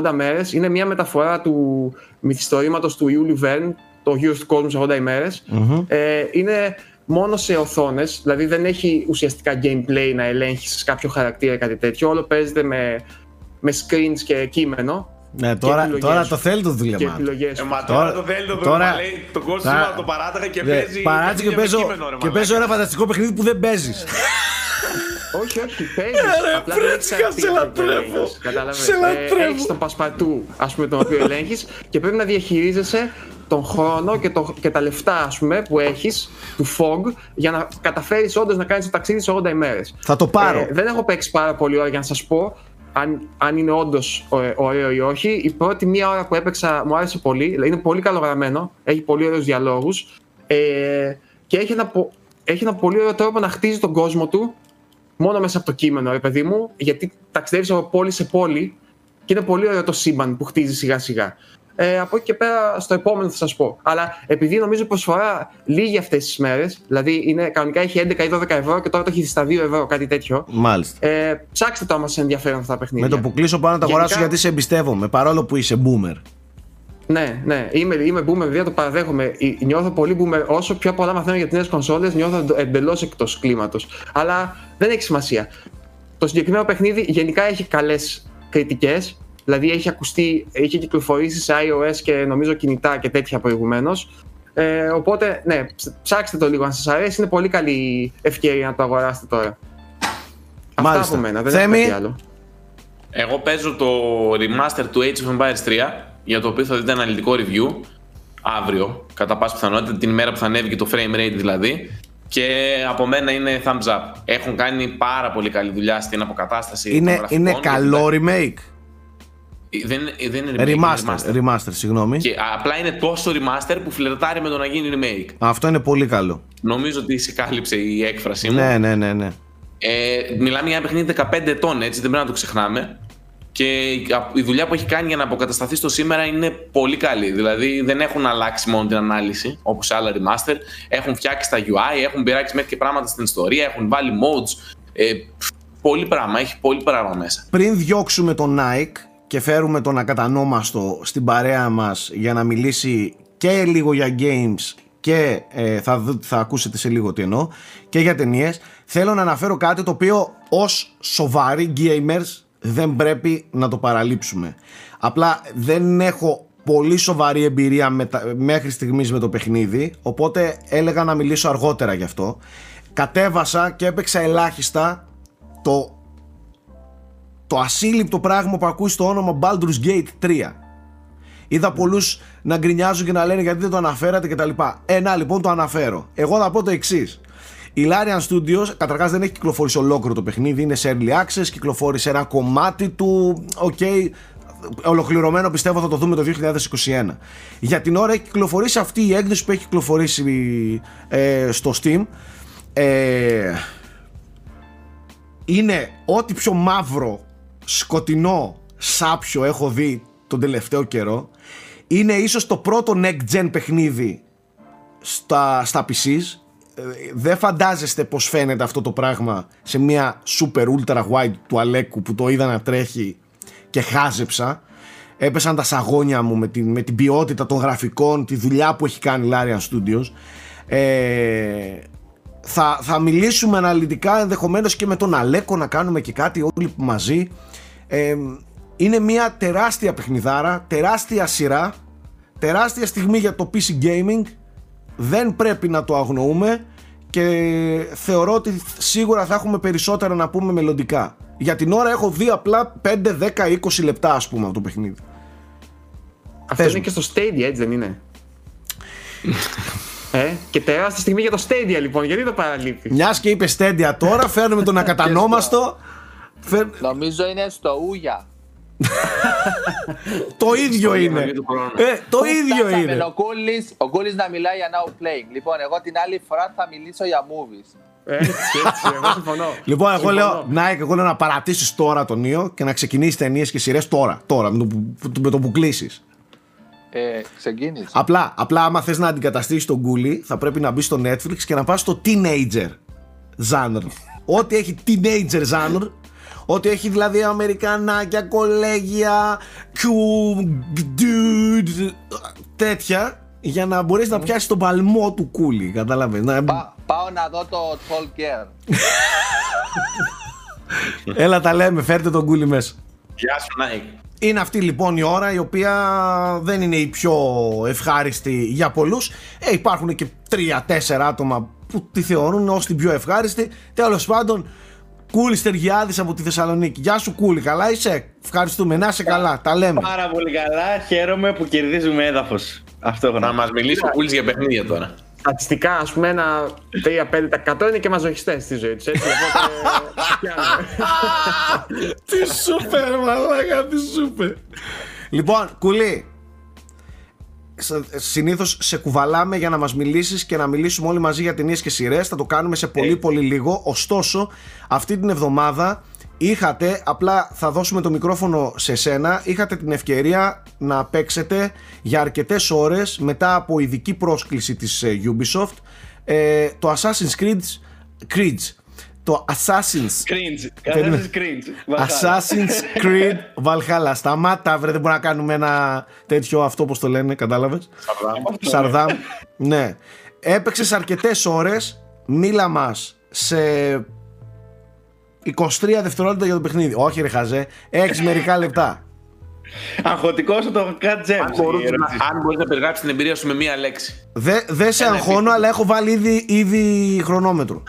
80 μέρες. Είναι μια μεταφορά του μυθιστορήματος του Ιούλιου Βέρν, το γύρος του κόσμου σε 80 ημέρες. Mm-hmm. Είναι μόνο σε οθόνες, δηλαδή δεν έχει ουσιαστικά gameplay να ελέγχεις κάποιο χαρακτήρα ή κάτι τέτοιο. Όλο παίζεται με screens και κείμενο. Ναι, τώρα το θέλει το δίλεμμα. Τώρα το θέλει το δίλεμμα. Το κόστημα το παράταγα και παίζει. Παράτησε και παίζω ένα φανταστικό παιχνίδι που δεν παίζει. Όχι, παίζεις. Απλά Πρίτσκας, σε λατρεύω. Έχεις τον πασπατού, ας πούμε, τον οποίο ελέγχεις και πρέπει να διαχειρίζεσαι τον χρόνο και τα λεφτά, ας πούμε, που έχεις του FOG για να καταφέρεις όντως να κάνεις το ταξίδι σε 80 ημέρες. Θα το πάρω. Δεν έχω παίξει πάρα πολύ ώρα για να σας πω αν είναι όντως ωραίο ή όχι. Η πρώτη μία ώρα που έπαιξα μου άρεσε πολύ. Είναι πολύ καλογραμμένο, έχει πολύ ωραίους διαλόγους και έχει ένα πολύ ωραίο τρόπο να χτίζει τον κόσμο του μόνο μέσα από το κείμενο, ρε παιδί μου, γιατί ταξιδεύεις από πόλη σε πόλη και είναι πολύ ωραίο το σύμπαν που χτίζει σιγά σιγά. Από εκεί και πέρα στο επόμενο θα σας πω. Αλλά επειδή νομίζω προσφορά λίγη αυτές τις μέρες, δηλαδή κανονικά έχει 11 ή 12 ευρώ και τώρα το έχει στα 2 ευρώ, κάτι τέτοιο. Μάλιστα. Ψάξτε το άμα σας ενδιαφέρουν αυτά τα παιχνίδια. Με το που κλείσω πάνω να τα αγοράσω γιατί σε εμπιστεύομαι, παρόλο που είσαι boomer. Ναι, είμαι boomer, δηλαδή το παραδέχομαι. Νιώθω πολύ boomer. Όσο πιο πολλά μαθαίνω για τις νέες κονσόλες, νιώθω εντελώς εκτός κλίματος. Αλλά δεν έχει σημασία. Το συγκεκριμένο παιχνίδι γενικά έχει καλές κριτικές. Δηλαδή έχει ακουστεί, έχει κυκλοφορήσει σε iOS και νομίζω κινητά και τέτοια προηγουμένως. Οπότε, ναι, ψάξτε το λίγο αν σας αρέσει. Είναι πολύ καλή ευκαιρία να το αγοράσετε τώρα. Μάλιστα. Αυτά από μένα, δεν έχω κάτι άλλο. Εγώ παίζω το remaster του Age of Empires 3, για το οποίο θα δείτε αναλυτικό review αύριο, κατά πάση πιθανότητα, την ημέρα που θα ανέβει και το frame rate δηλαδή. Και από μένα είναι thumbs up. Έχουν κάνει πάρα πολύ καλή δουλειά στην αποκατάσταση. Είναι καλό remake. Δεν είναι remake, remaster, συγγνώμη. Και απλά είναι τόσο remaster που φλερτάρει με το να γίνει remake. Αυτό είναι πολύ καλό. Νομίζω ότι σε κάλυψε η έκφρασή μου. Ναι. Μιλάμε για ένα παιχνίδι 15 ετών, έτσι, δεν πρέπει να το ξεχνάμε. Και η δουλειά που έχει κάνει για να αποκατασταθεί στο σήμερα είναι πολύ καλή. Δηλαδή δεν έχουν αλλάξει μόνο την ανάλυση όπως σε άλλα remaster. Έχουν φτιάξει τα UI, έχουν πειράξει μέχρι και πράγματα στην ιστορία, έχουν βάλει modes. Έχει πολύ πράγμα μέσα. Πριν διώξουμε τον Nike και φέρουμε τον ακατανόμαστο στην παρέα μας για να μιλήσει και λίγο για games και θα ακούσετε σε λίγο τι εννοώ, και για ταινίες, θέλω να αναφέρω κάτι το οποίο ως σοβαροί gamers δεν πρέπει να το παραλείψουμε. Απλά δεν έχω πολύ σοβαρή εμπειρία μέχρι στιγμής με το παιχνίδι, οπότε έλεγα να μιλήσω αργότερα γι' αυτό. Κατέβασα και έπαιξα ελάχιστα το ασύλληπτο πράγμα που ακούει στο όνομα Baldur's Gate 3. Είδα πολλούς να γκρινιάζουν και να λένε γιατί δεν το αναφέρατε κτλ. Να λοιπόν το αναφέρω. Εγώ θα πω το εξής. Η Larian Studios καταρχάς δεν έχει κυκλοφορήσει ολόκληρο το παιχνίδι, είναι σε early access, κυκλοφόρησε ένα κομμάτι του, okay, ολοκληρωμένο πιστεύω θα το δούμε το 2021. Για την ώρα έχει κυκλοφορήσει αυτή η έκδοση που έχει κυκλοφορήσει στο Steam. Είναι ό,τι πιο μαύρο, σκοτεινό, σάπιο έχω δει τον τελευταίο καιρό. Είναι ίσως το πρώτο next gen παιχνίδι στα PCs. Δεν φαντάζεστε πως φαίνεται αυτό το πράγμα σε μια super ultra wide του Αλέκου που το είδα να τρέχει και χάζεψα. Έπεσαν τα σαγόνια μου με την ποιότητα των γραφικών, τη δουλειά που έχει κάνει Larian Studios. Θα μιλήσουμε αναλυτικά ενδεχομένως και με τον Αλέκο να κάνουμε και κάτι όλοι μαζί. Είναι μια τεράστια παιχνιδάρα, τεράστια σειρά, τεράστια στιγμή για το PC gaming. Δεν πρέπει να το αγνοούμε και θεωρώ ότι σίγουρα θα έχουμε περισσότερα να πούμε μελλοντικά. Για την ώρα έχω δει απλά 5, 10, 20 λεπτά ας πούμε από το παιχνίδι. Αυτό είναι και στο Stadia, έτσι δεν είναι? Και τεράστια στιγμή για το Stadia λοιπόν, γιατί το παραλείπει? Μιας και είπε Stadia τώρα, φέρνουμε τον ακατανόμαστο. Νομίζω είναι στο Ouya. Το ίδιο είναι. Το ίδιο είναι. Ο Κούλης να μιλάει για now playing. Λοιπόν, εγώ την άλλη φορά θα μιλήσω για movies. Λοιπόν, εγώ λέω να παρατήσεις τώρα τον Νίο και να ξεκινήσεις ταινίες και σειρές τώρα, με το που κλείσεις. Ξεκίνησε. Απλά άμα θες να αντικαταστήσεις τον Κούλη θα πρέπει να μπεις στο Netflix και να πας στο teenager genre. Ό,τι έχει teenager genre, ότι έχει δηλαδή αμερικανάκια, κολέγια, dude, τέτοια, για να μπορείς να πιάσεις τον παλμό του Κούλι, κατάλαβες. Πάω να δω το Tall Girl. Έλα τα λέμε, φέρτε τον Κούλι μέσα. Γεια σου, Nike. Είναι αυτή λοιπόν η ώρα η οποία δεν είναι η πιο ευχάριστη για πολλούς. Υπάρχουν και 3-4 άτομα που τη θεωρούν ως την πιο ευχάριστη. Τέλος πάντων, Κούλη Στεργιάδης από τη Θεσσαλονίκη. Γεια σου Κούλη, καλά είσαι? Ευχαριστούμε, να είσαι καλά, τα λέμε. Πάρα πολύ καλά, χαίρομαι που κερδίζουμε έδαφος. Αυτό έχω να μας μιλήσει ο Κούλης για παιχνίδια τώρα. Στατιστικά, ας πούμε, ένα 3-5% είναι και μαζοχιστές στη ζωή τους, έτσι, οπότε... Τι σούπερ, μαλάκα, τι σούπερ. Λοιπόν, Κούλη, συνήθως σε κουβαλάμε για να μας μιλήσεις και να μιλήσουμε όλοι μαζί για ταινίες και σειρές. Θα το κάνουμε σε πολύ πολύ λίγο. Ωστόσο, αυτή την εβδομάδα είχατε, απλά θα δώσουμε το μικρόφωνο σε σένα, είχατε την ευκαιρία να παίξετε για αρκετές ώρες μετά από ειδική πρόσκληση της Ubisoft το Assassin's Creed. Το Assassin's Creed Valhalla. Σταμάτα βρε, δεν μπορούμε να κάνουμε ένα τέτοιο, αυτό όπως το λένε, κατάλαβες? Σαρδάμ. Ναι. Έπαιξες αρκετές ώρες. Μίλα μας σε 23 δευτερόλεπτα για το παιχνίδι. Όχι ρε χαζέ, έχεις μερικά λεπτά. Αγχωτικός το κατζέμψε. Αν μπορείς να περιγράψεις την εμπειρία σου με μία λέξη. Δεν σε αγχώνω, αλλά έχω βάλει ήδη χρονόμετρο.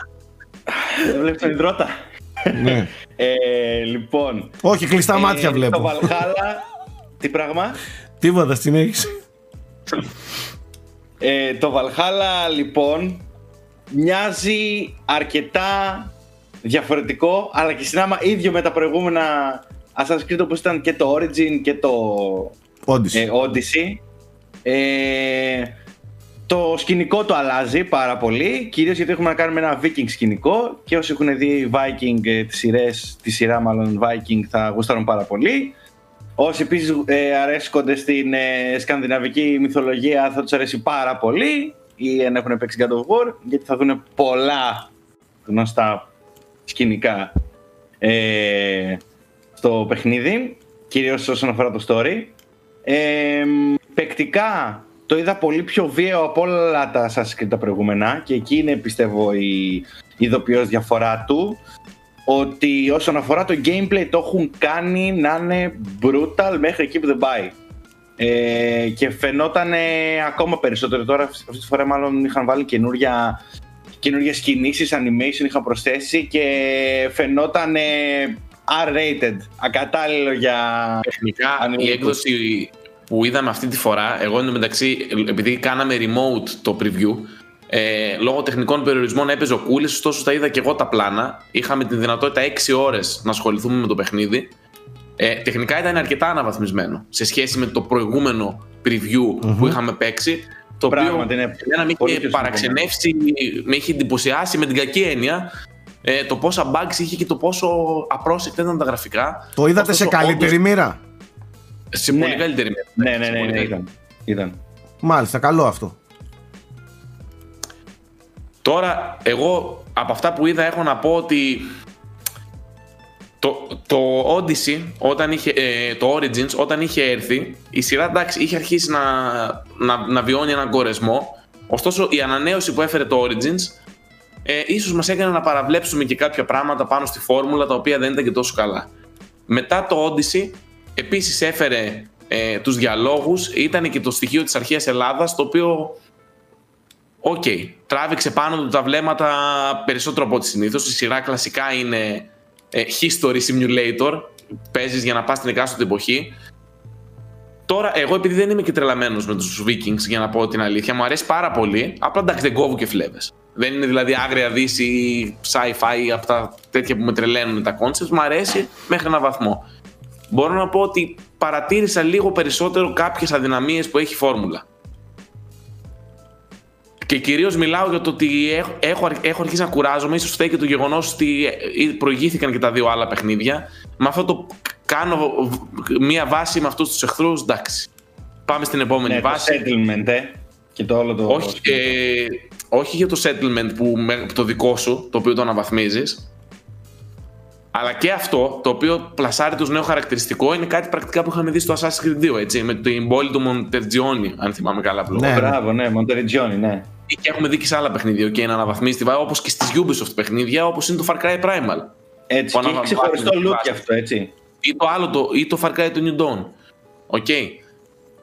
Δεν βλέπεις την υδρότα. Ναι. Λοιπόν. Όχι, κλειστά μάτια βλέπω. Το Valhalla. Τι πράγμα? Τίποτα, συνέχισε. Το Valhalla λοιπόν μοιάζει αρκετά διαφορετικό, αλλά και συνάμα ίδιο με τα προηγούμενα Assassin's Creed, όπως ήταν και το Origin και το Odyssey. Το σκηνικό το αλλάζει πάρα πολύ, κυρίως γιατί έχουμε να κάνουμε ένα Viking σκηνικό και όσοι έχουν δει Viking τη σειρά Viking θα γουστάρουν πάρα πολύ. Όσοι επίσης αρέσκονται στην σκανδιναβική μυθολογία θα τους αρέσει πάρα πολύ, ή αν έχουν παίξει God of War, γιατί θα δουν πολλά γνωστά σκηνικά στο παιχνίδι, κυρίως όσον αφορά το story. Παικτικά το είδα πολύ πιο βίαιο από όλα τα Assassin's Creed τα προηγούμενα, και εκεί είναι πιστεύω η ειδοποιώς διαφορά του, ότι όσον αφορά το gameplay το έχουν κάνει να είναι brutal μέχρι εκεί που δεν πάει, και φαινόταν ακόμα περισσότερο. Τώρα αυτή τη φορά μάλλον είχαν βάλει καινούργιες κινήσεις, animation είχαν προσθέσει και φαινόταν R-rated, ακατάλληλο για... Τεχνικά η έκδοση που είδαμε αυτή τη φορά, εγώ εντωμεταξύ, επειδή κάναμε remote το preview, λόγω τεχνικών περιορισμών έπαιζε ο Κούλης, ωστόσο τα είδα και εγώ τα πλάνα. Είχαμε τη δυνατότητα 6 ώρες να ασχοληθούμε με το παιχνίδι. Τεχνικά ήταν αρκετά αναβαθμισμένο σε σχέση με το προηγούμενο preview που είχαμε παίξει. Το πράγμα, οποίο με είχε παραξενεύσει, με είχε εντυπωσιάσει με την κακή έννοια. Το πόσα bugs είχε και το πόσο απρόσεκτα ήταν τα γραφικά. Το είδατε ωστόσο, σε καλύτερη μοίρα. Σε πολύ καλύτερη μοίρα. Ναι, ήταν. Μάλιστα, καλό αυτό. Τώρα, εγώ από αυτά που είδα έχω να πω ότι το Odyssey, το Origins, όταν είχε έρθει, η σειρά, εντάξει, είχε αρχίσει να βιώνει έναν κορεσμό. Ωστόσο, η ανανέωση που έφερε το Origins ίσως μας έκανε να παραβλέψουμε και κάποια πράγματα πάνω στη φόρμουλα, τα οποία δεν ήταν και τόσο καλά. Μετά το Odyssey, επίσης έφερε τους διαλόγους, ήταν και το στοιχείο της αρχαίας Ελλάδας, το οποίο... Okay. Τράβηξε πάνω του τα βλέμματα περισσότερο από ό,τι συνήθως. Η σειρά κλασικά είναι history simulator. Παίζεις για να πας στην εκάστοτε εποχή. Τώρα, εγώ επειδή δεν είμαι και τρελαμένος με τους Vikings, για να πω την αλήθεια, μου αρέσει πάρα πολύ. Απλά εντάξει, δεν κόβω και φλέβες. Δεν είναι δηλαδή άγρια δύση ή sci-fi από τα τέτοια που με τρελαίνουν τα concepts. Μου αρέσει μέχρι έναν βαθμό. Μπορώ να πω ότι παρατήρησα λίγο περισσότερο κάποιες αδυναμίες που έχει η φόρμουλα. Και κυρίως μιλάω για το ότι έχω αρχίσει να κουράζομαι, ίσως φταίει και το γεγονός ότι προηγήθηκαν και τα δύο άλλα παιχνίδια. Με αυτό το κάνω μία βάση με αυτούς τους εχθρούς, εντάξει. Πάμε στην επόμενη βάση. Το settlement, και το όλο το... Όχι για το settlement που το δικό σου, το οποίο το αναβαθμίζεις. Αλλά και αυτό, το οποίο πλασάρει τους νέο χαρακτηριστικό, είναι κάτι πρακτικά που είχαμε δει στο Assassin's Creed 2, έτσι, με την πόλη του Μοντερτζιόνι, αν θυμάμαι καλά. Ναι, μπράβο, ναι, Μοντερτζιόνι, ναι. Και έχουμε δει και σε άλλα παιχνίδια, okay, να αναβαθμίσει, όπως και στις Ubisoft παιχνίδια, όπως είναι το Far Cry Primal. Έτσι, και έχει ξεχωριστό look αυτό, έτσι. Ή το Far Cry του New Dawn. Okay.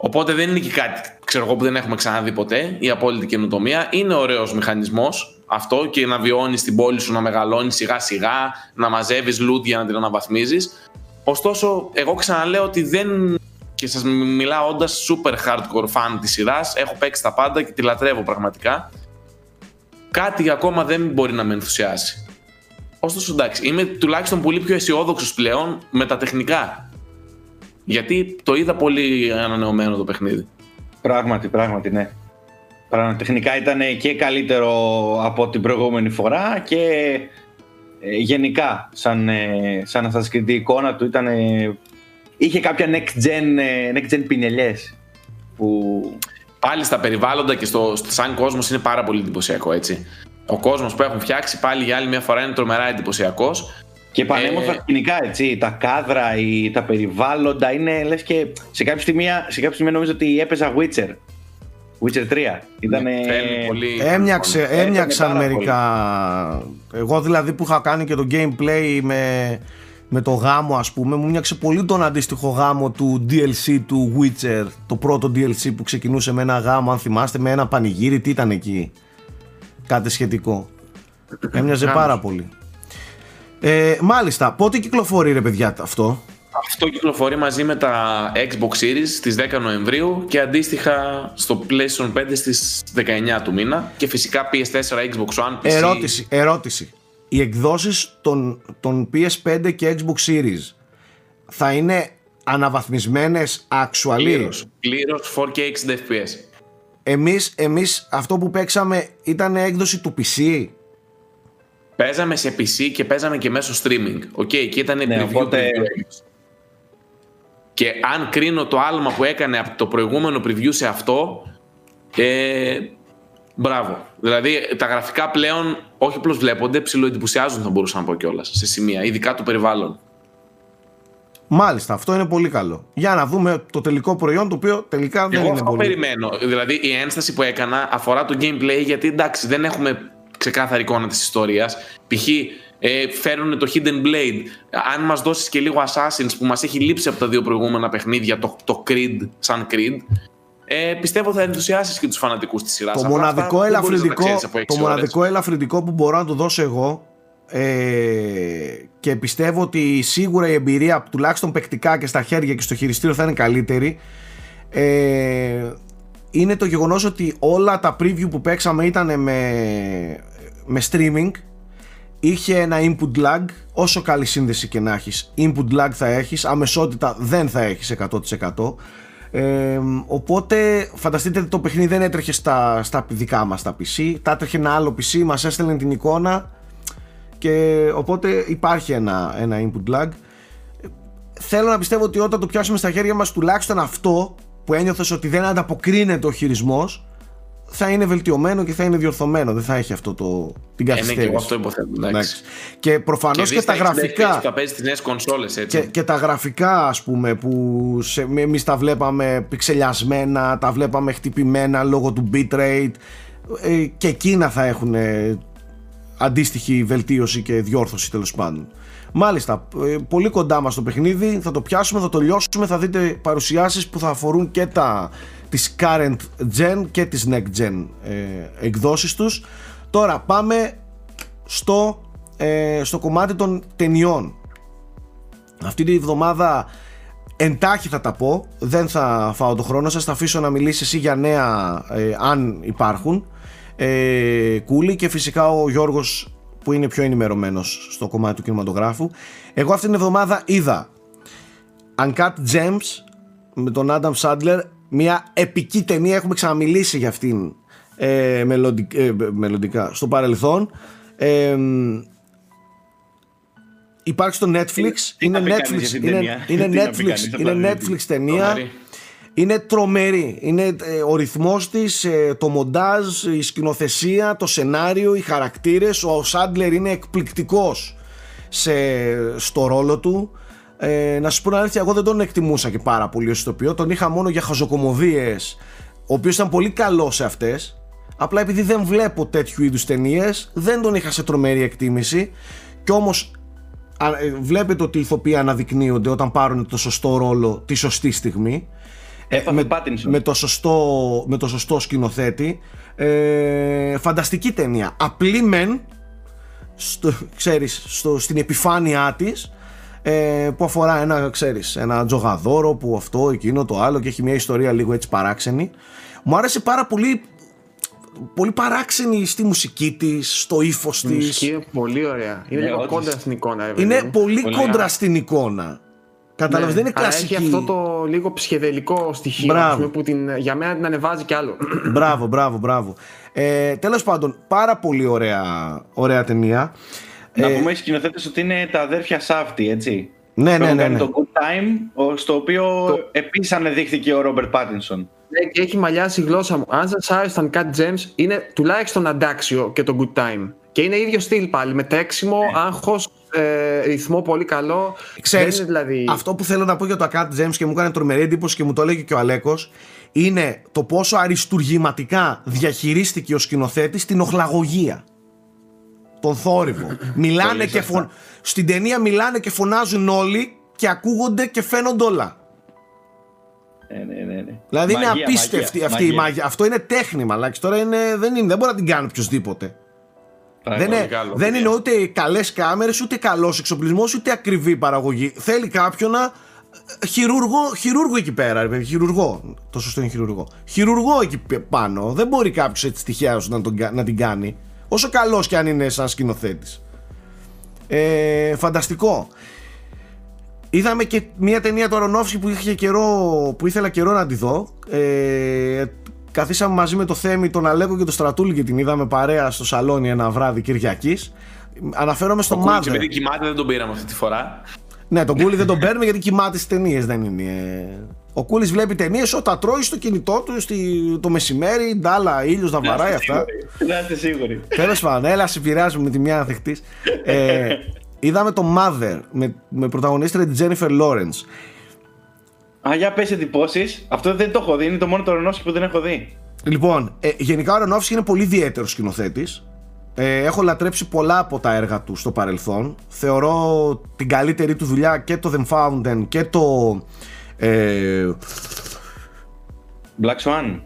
Οπότε δεν είναι και κάτι, ξέρω εγώ, που δεν έχουμε ξαναδεί ποτέ, η απόλυτη καινοτομία. Είναι ωραίος μηχανισμός αυτό, και να βιώνεις την πόλη σου, να μεγαλώνεις σιγά σιγά, να μαζεύεις loot για να την αναβαθμίζεις. Ωστόσο, εγώ ξαναλέω ότι δεν... και σας μιλάω όντας super hardcore fan της σειράς, έχω παίξει τα πάντα και τη λατρεύω πραγματικά, κάτι ακόμα δεν μπορεί να με ενθουσιάσει. Ωστόσο, εντάξει, είμαι τουλάχιστον πολύ πιο αισιόδοξος πλέον με τα τεχνικά, γιατί το είδα πολύ ανανεωμένο το παιχνίδι. Πράγματι, ναι. Τεχνικά ήταν και καλύτερο από την προηγούμενη φορά, και γενικά σαν ασασκητή εικόνα του ήταν, είχε κάποια next gen πινελιές που... Πάλι στα περιβάλλοντα και σαν κόσμος είναι πάρα πολύ εντυπωσιακό, έτσι. Ο κόσμος που έχουν φτιάξει πάλι για άλλη μια φορά είναι τρομερά εντυπωσιακός. Και πανέμορφα σκηνικά, έτσι, τα κάδρα, τα περιβάλλοντα είναι, λες, και σε κάποια στιγμή, νομίζω ότι έπαιζα Witcher 3. Ήτανε... Έμοιαξαν μερικά. Εγώ δηλαδή που είχα κάνει και το gameplay με το γάμο, ας πούμε, μου μοιάξε πολύ τον αντίστοιχο γάμο του DLC του Witcher. Το πρώτο DLC που ξεκινούσε με ένα γάμο, αν θυμάστε, με ένα πανηγύρι. Τι ήταν εκεί, κάτι σχετικό. Έμοιαζε πάρα πολύ. Μάλιστα, πότε κυκλοφορεί, ρε παιδιά, αυτό? Αυτό κυκλοφορεί μαζί με τα Xbox Series στις 10 Νοεμβρίου και αντίστοιχα στο PlayStation 5 στις 19 του μήνα, και φυσικά PS4, Xbox One, PC. Ερώτηση. Οι εκδόσεις των PS5 και Xbox Series θα είναι αναβαθμισμένες actually? Πλήρως 4K 60 FPS. Εμείς αυτό που παίξαμε ήταν έκδοση του PC. Παίζαμε σε PC και παίζαμε και μέσω streaming. Και ήταν preview. Και αν κρίνω το άλμα που έκανε από το προηγούμενο preview σε αυτό, μπράβο. Δηλαδή τα γραφικά πλέον όχι απλώς βλέπονται, ψιλοεντυπωσιάζουν, θα μπορούσα να πω κιόλας, σε σημεία, ειδικά του περιβάλλον. Μάλιστα, αυτό είναι πολύ καλό. Για να δούμε το τελικό προϊόν, το οποίο τελικά δεν είναι πολύ. Περιμένω. Δηλαδή η ένσταση που έκανα αφορά το gameplay, γιατί εντάξει, δεν έχουμε ξεκάθαρη εικόνα της ιστορίας. Π.χ. Φέρνουν το Hidden Blade. Αν μας δώσεις και λίγο Assassins που μας έχει λείψει από τα δύο προηγούμενα παιχνίδια, το Creed, σαν Creed, πιστεύω θα ενθουσιάσεις και τους φανατικούς της σειράς. Το μοναδικό ελαφρυντικό που μπορώ να του δώσω εγώ, και πιστεύω ότι σίγουρα η εμπειρία, τουλάχιστον παικτικά και στα χέρια και στο χειριστήριο, θα είναι καλύτερη, είναι το γεγονός ότι όλα τα preview που παίξαμε ήταν με streaming. Είχε ένα input lag, όσο καλή σύνδεση και να έχεις input lag θα έχεις, αμεσότητα δεν θα έχεις 100%. Οπότε φανταστείτε, το παιχνίδι δεν έτρεχε στα δικά μας τα PC, τα έτρεχε ένα άλλο PC, μας έστελνε την εικόνα, και οπότε υπάρχει ένα input lag. Θέλω να πιστεύω ότι όταν το πιάσουμε στα χέρια μας, τουλάχιστον αυτό που ένιωθες ότι δεν ανταποκρίνεται ο χειρισμός, θα είναι βελτιωμένο και θα είναι διορθωμένο. Δεν θα έχει αυτό την καθυστέρηση. Ναι, και εγώ αυτό υποθέτω. Εντάξει. Και προφανώς και τα γραφικά. Και θα παίζει τις νέες κονσόλες, έτσι. Και τα γραφικά, ας πούμε, που εμείς τα βλέπαμε πιξελιασμένα, τα βλέπαμε χτυπημένα λόγω του bitrate. Και εκείνα θα έχουν αντίστοιχη βελτίωση και διόρθωση, τέλος πάντων. Μάλιστα, πολύ κοντά μας το παιχνίδι. Θα το πιάσουμε, θα το λιώσουμε. Θα δείτε παρουσιάσεις που θα αφορούν και τις current gen και τις next gen εκδόσεις τους. Τώρα πάμε στο κομμάτι των ταινιών. Αυτή τη εβδομάδα εντάχει θα τα πω, δεν θα φάω το χρόνο σας, θα αφήσω να μιλήσεις εσύ για νέα αν υπάρχουν κούλι, και φυσικά ο Γιώργος που είναι πιο ενημερωμένος στο κομμάτι του κινηματογράφου. Εγώ αυτή την εβδομάδα είδα Uncut Gems με τον Adam Sandler, μια επική ταινία, έχουμε ξαναμιλήσει για αυτήν μελλοντικά στο παρελθόν. Υπάρχει στο Netflix, είναι Netflix ταινία, είναι τρομερή, είναι ο ρυθμός της, το μοντάζ, η σκηνοθεσία, το σενάριο, οι χαρακτήρες. Ο Σάντλερ είναι εκπληκτικός στο ρόλο του. Να σου πω την αλήθεια, εγώ δεν τον εκτιμούσα και πάρα πολύ ως ηθοποιό. Τον είχα μόνο για χαζοκωμωδίες, ο οποίος ήταν πολύ καλός σε αυτές. Απλά επειδή δεν βλέπω τέτοιου είδους ταινίες, δεν τον είχα σε τρομερή εκτίμηση. Κι όμως βλέπετε ότι οι ηθοποιοί αναδεικνύονται όταν πάρουν το σωστό ρόλο τη σωστή στιγμή, με το σωστό σκηνοθέτη. Φανταστική ταινία. Απλή μεν, ξέρεις, στην επιφάνειά της, που αφορά ένα τζογαδόρο που αυτό, εκείνο, το άλλο, και έχει μια ιστορία λίγο έτσι παράξενη. Μου άρεσε πάρα πολύ, πολύ παράξενη στη μουσική της, στο ύφος της. Η μουσική είναι πολύ ωραία. Είναι λίγο κόντρα στην εικόνα. Είναι πολύ κόντρα στην εικόνα. Καταλαβαίνεις, δεν είναι κλασική. Έχει αυτό το λίγο ψυχεδελικό στοιχείο που για μένα την ανεβάζει κι άλλο. Μπράβο. Τέλος πάντων, πάρα πολύ ωραία ταινία. Να πούμε σκηνοθέτες ότι είναι τα αδέρφια Σάφτη, έτσι. Ναι. Το Good Time, στο οποίο επίσης ανεδείχθηκε ο Ρόμπερτ Πάτινσον. Ναι, και έχει μαλλιάσει η γλώσσα μου. Αν σας άρεσαν Cut Gems, είναι τουλάχιστον αντάξιο και το Good Time. Και είναι ίδιο στυλ πάλι, με τρέξιμο, άγχος, ρυθμό πολύ καλό. Ξέρεις, είναι, δηλαδή... αυτό που θέλω να πω για το Cut Gems, και μου έκανε τρομερή εντύπωση και μου το έλεγε και ο Αλέκος, είναι το πόσο αριστουργηματικά διαχειρίστηκε ο σκηνοθέτης την οχλαγωγία. Τον θόρυβο. Στην ταινία μιλάνε και φωνάζουν όλοι και ακούγονται και φαίνονται όλα. Ναι. Δηλαδή μαγεία, είναι απίστευτη αυτή η μαγεία. Αυτό είναι τέχνη, μαλάκι. Τώρα δεν μπορεί να την κάνει οποιοδήποτε. Δεν είναι ούτε καλές κάμερες, ούτε καλός εξοπλισμός, ούτε ακριβή παραγωγή. Θέλει κάποιον να. Χειρούργο εκεί πέρα, ρε. Χειρουργό. Το σωστό είναι χειρουργό. Χειρουργό εκεί πάνω. Δεν μπορεί κάποιο έτσι τυχαία να την κάνει. Όσο καλός και αν είναι σαν σκηνοθέτης. Φανταστικό. Είδαμε και μια ταινία του Αρονόφσκι που ήθελα καιρό να τη δω. Καθίσαμε μαζί με το Θέμη, τον Αλέκο και τον Στρατούλη και την είδαμε παρέα στο σαλόνι ένα βράδυ Κυριακής. Αναφέρομαι στο Mother. Και επειδή κοιμάται δεν τον πήραμε αυτή τη φορά. Ναι, τον Κούλη δεν τον παίρνουμε γιατί κοιμάται στις ταινίες, δεν είναι... Ο Κούλης βλέπει ταινίες όταν τρώει στο κινητό του το μεσημέρι, ντάλα, ήλιος να βαράει αυτά. Να είστε σίγουροι. Τέλος πάντων, έλα συμπειράζουμε με τη μια ανθεκτής. Είδαμε το Mother με πρωταγωνίστρια τη Τζένιφερ Λόρενς. Για πες εντυπώσεις. Αυτό δεν το έχω δει, είναι το μόνο το Αρονόφσκι που δεν έχω δει. Λοιπόν, γενικά ο Αρονόφσκι είναι πολύ ιδιαίτερος σκηνοθέτης. Έχω λατρέψει πολλά από τα έργα του στο παρελθόν. Θεωρώ την καλύτερη του δουλειά και το The Fountain και το... Black Swan.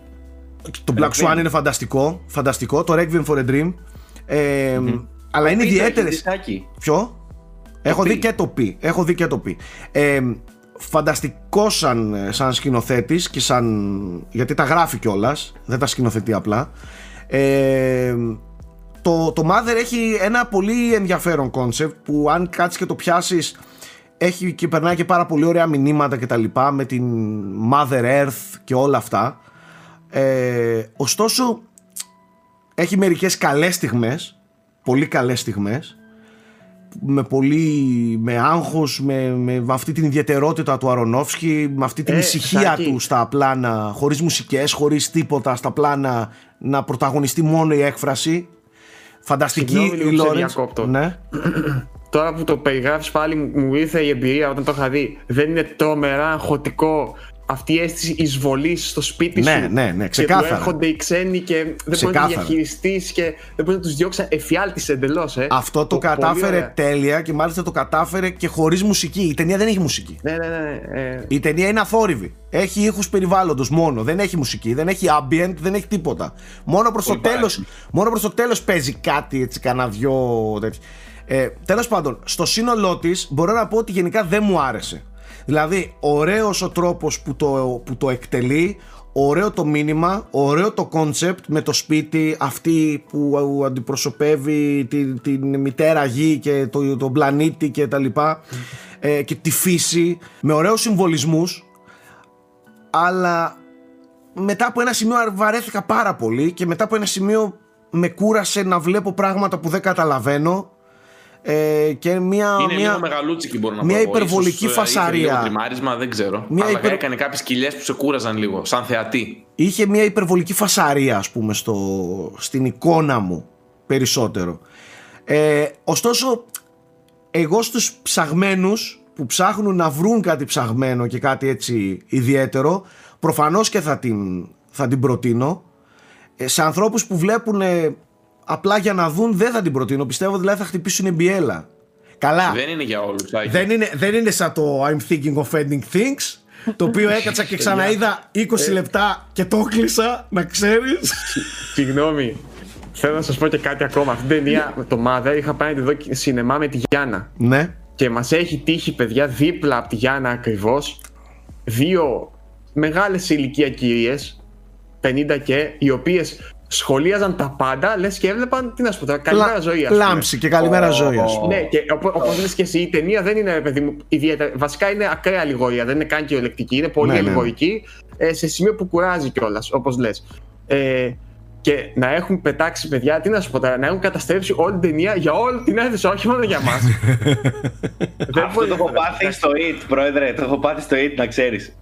Το Black Swan είναι φανταστικό. Το Requiem for a Dream. Αλλά είναι ιδιαίτερες. Ποιο? Έχω δει και το P. φανταστικός σαν σκηνοθέτης και σαν, γιατί τα γράφει κιόλας, δεν τα σκηνοθετεί απλά. Το Mother έχει ένα πολύ ενδιαφέρον κόνσεπτ που αν κάτσεις και το πιάσεις έχει και περνάει και πάρα πολύ ωραία μηνύματα και τα λοιπά με την Mother Earth και όλα αυτά. Ωστόσο έχει μερικές καλές στιγμές, πολύ καλές στιγμές, με άγχος, με αυτή την ιδιαιτερότητα του Αρονόφσκι, με αυτή την ησυχία του στα πλάνα, χωρίς μουσικές, χωρίς τίποτα, στα πλάνα να πρωταγωνιστεί μόνο η έκφραση. Φανταστική η Λόρενς. Ναι. Τώρα που το περιγράφεις πάλι μου ήρθε η εμπειρία όταν το είχα δει. Δεν είναι τρομερά αγχωτικό αυτή η αίσθηση εισβολής στο σπίτι σου? Ναι, ξεκάθαρα. Και που έρχονται οι ξένοι και δεν μπορεί να διαχειριστείς και δεν μπορεί να τους διώξει, εφιάλτης εντελώς. Αυτό το κατάφερε τέλεια και μάλιστα το κατάφερε και χωρίς μουσική. Η ταινία δεν έχει μουσική. Ναι. Η ταινία είναι αθόρυβη. Έχει ήχους περιβάλλοντος μόνο. Δεν έχει μουσική, δεν έχει ambient, δεν έχει τίποτα. Μόνο προς το τέλος παίζει κάτι έτσι, κανένα δυο τέτοιο. Τέλος πάντων, στο σύνολό της μπορώ να πω ότι γενικά δεν μου άρεσε. Δηλαδή, ωραίος ο τρόπος που το εκτελεί, ωραίο το μήνυμα, ωραίο το κόνσεπτ με το σπίτι, αυτή που αντιπροσωπεύει την μητέρα γη και τον πλανήτη και τα λοιπά, και τη φύση, με ωραίους συμβολισμούς, αλλά μετά από ένα σημείο βαρέθηκα πάρα πολύ και μετά από ένα σημείο με κούρασε να βλέπω πράγματα που δεν καταλαβαίνω. Και μια υπερβολική φασαρία. Τριμάρισμα, δεν ξέρω. Αλλά έκανε κάποιες κοιλιές που σε κούραζαν λίγο, σαν θεατή. Είχε μια υπερβολική φασαρία, ας πούμε, στην εικόνα μου περισσότερο. Ωστόσο, εγώ στους ψαγμένους που ψάχνουν να βρουν κάτι ψαγμένο και κάτι έτσι ιδιαίτερο, προφανώς και θα την προτείνω. Σε ανθρώπους που βλέπουν. Απλά για να δουν δεν θα την προτείνω. Πιστεύω δηλαδή θα χτυπήσουν μπιέλα. Καλά. Δεν είναι για όλους. Δεν είναι σαν το I'm thinking of ending things, το οποίο έκατσα και ξαναείδα 20 λεπτά και το κλείσα, να ξέρεις. Συγγνώμη. Θέλω να σας πω και κάτι ακόμα. Αυτή την ταινία με το Mother είχα πάει εδώ σινεμά με τη Γιάννα. Ναι. Και μας έχει τύχει, παιδιά, δίπλα από τη Γιάννα ακριβώς, δύο μεγάλες ηλικία κυρίες, 50 και, οι οποίες σχολίαζαν τα πάντα, λες και έβλεπαν, τι να σου πω τώρα, καλημέρα ζωή. Λάμψη και καλημέρα ζωή. Ναι, και όπως λες και εσύ, η ταινία δεν είναι, παιδί μου, ιδιαίτερα. Βασικά είναι ακραία αλληγορία, δεν είναι καν κυριολεκτική, είναι πολύ αλληγορική, σε σημείο που κουράζει κιόλας, όπως λες. Και να έχουν πετάξει, παιδιά, τι να σου πω τώρα, να έχουν καταστρέψει όλη την ταινία για όλη την αίθουσα, όχι μόνο για μας. Αυτό το έχω πάθει στο Eat, πρόεδρε, το έχω πάθει στο Eat, να ξέρεις.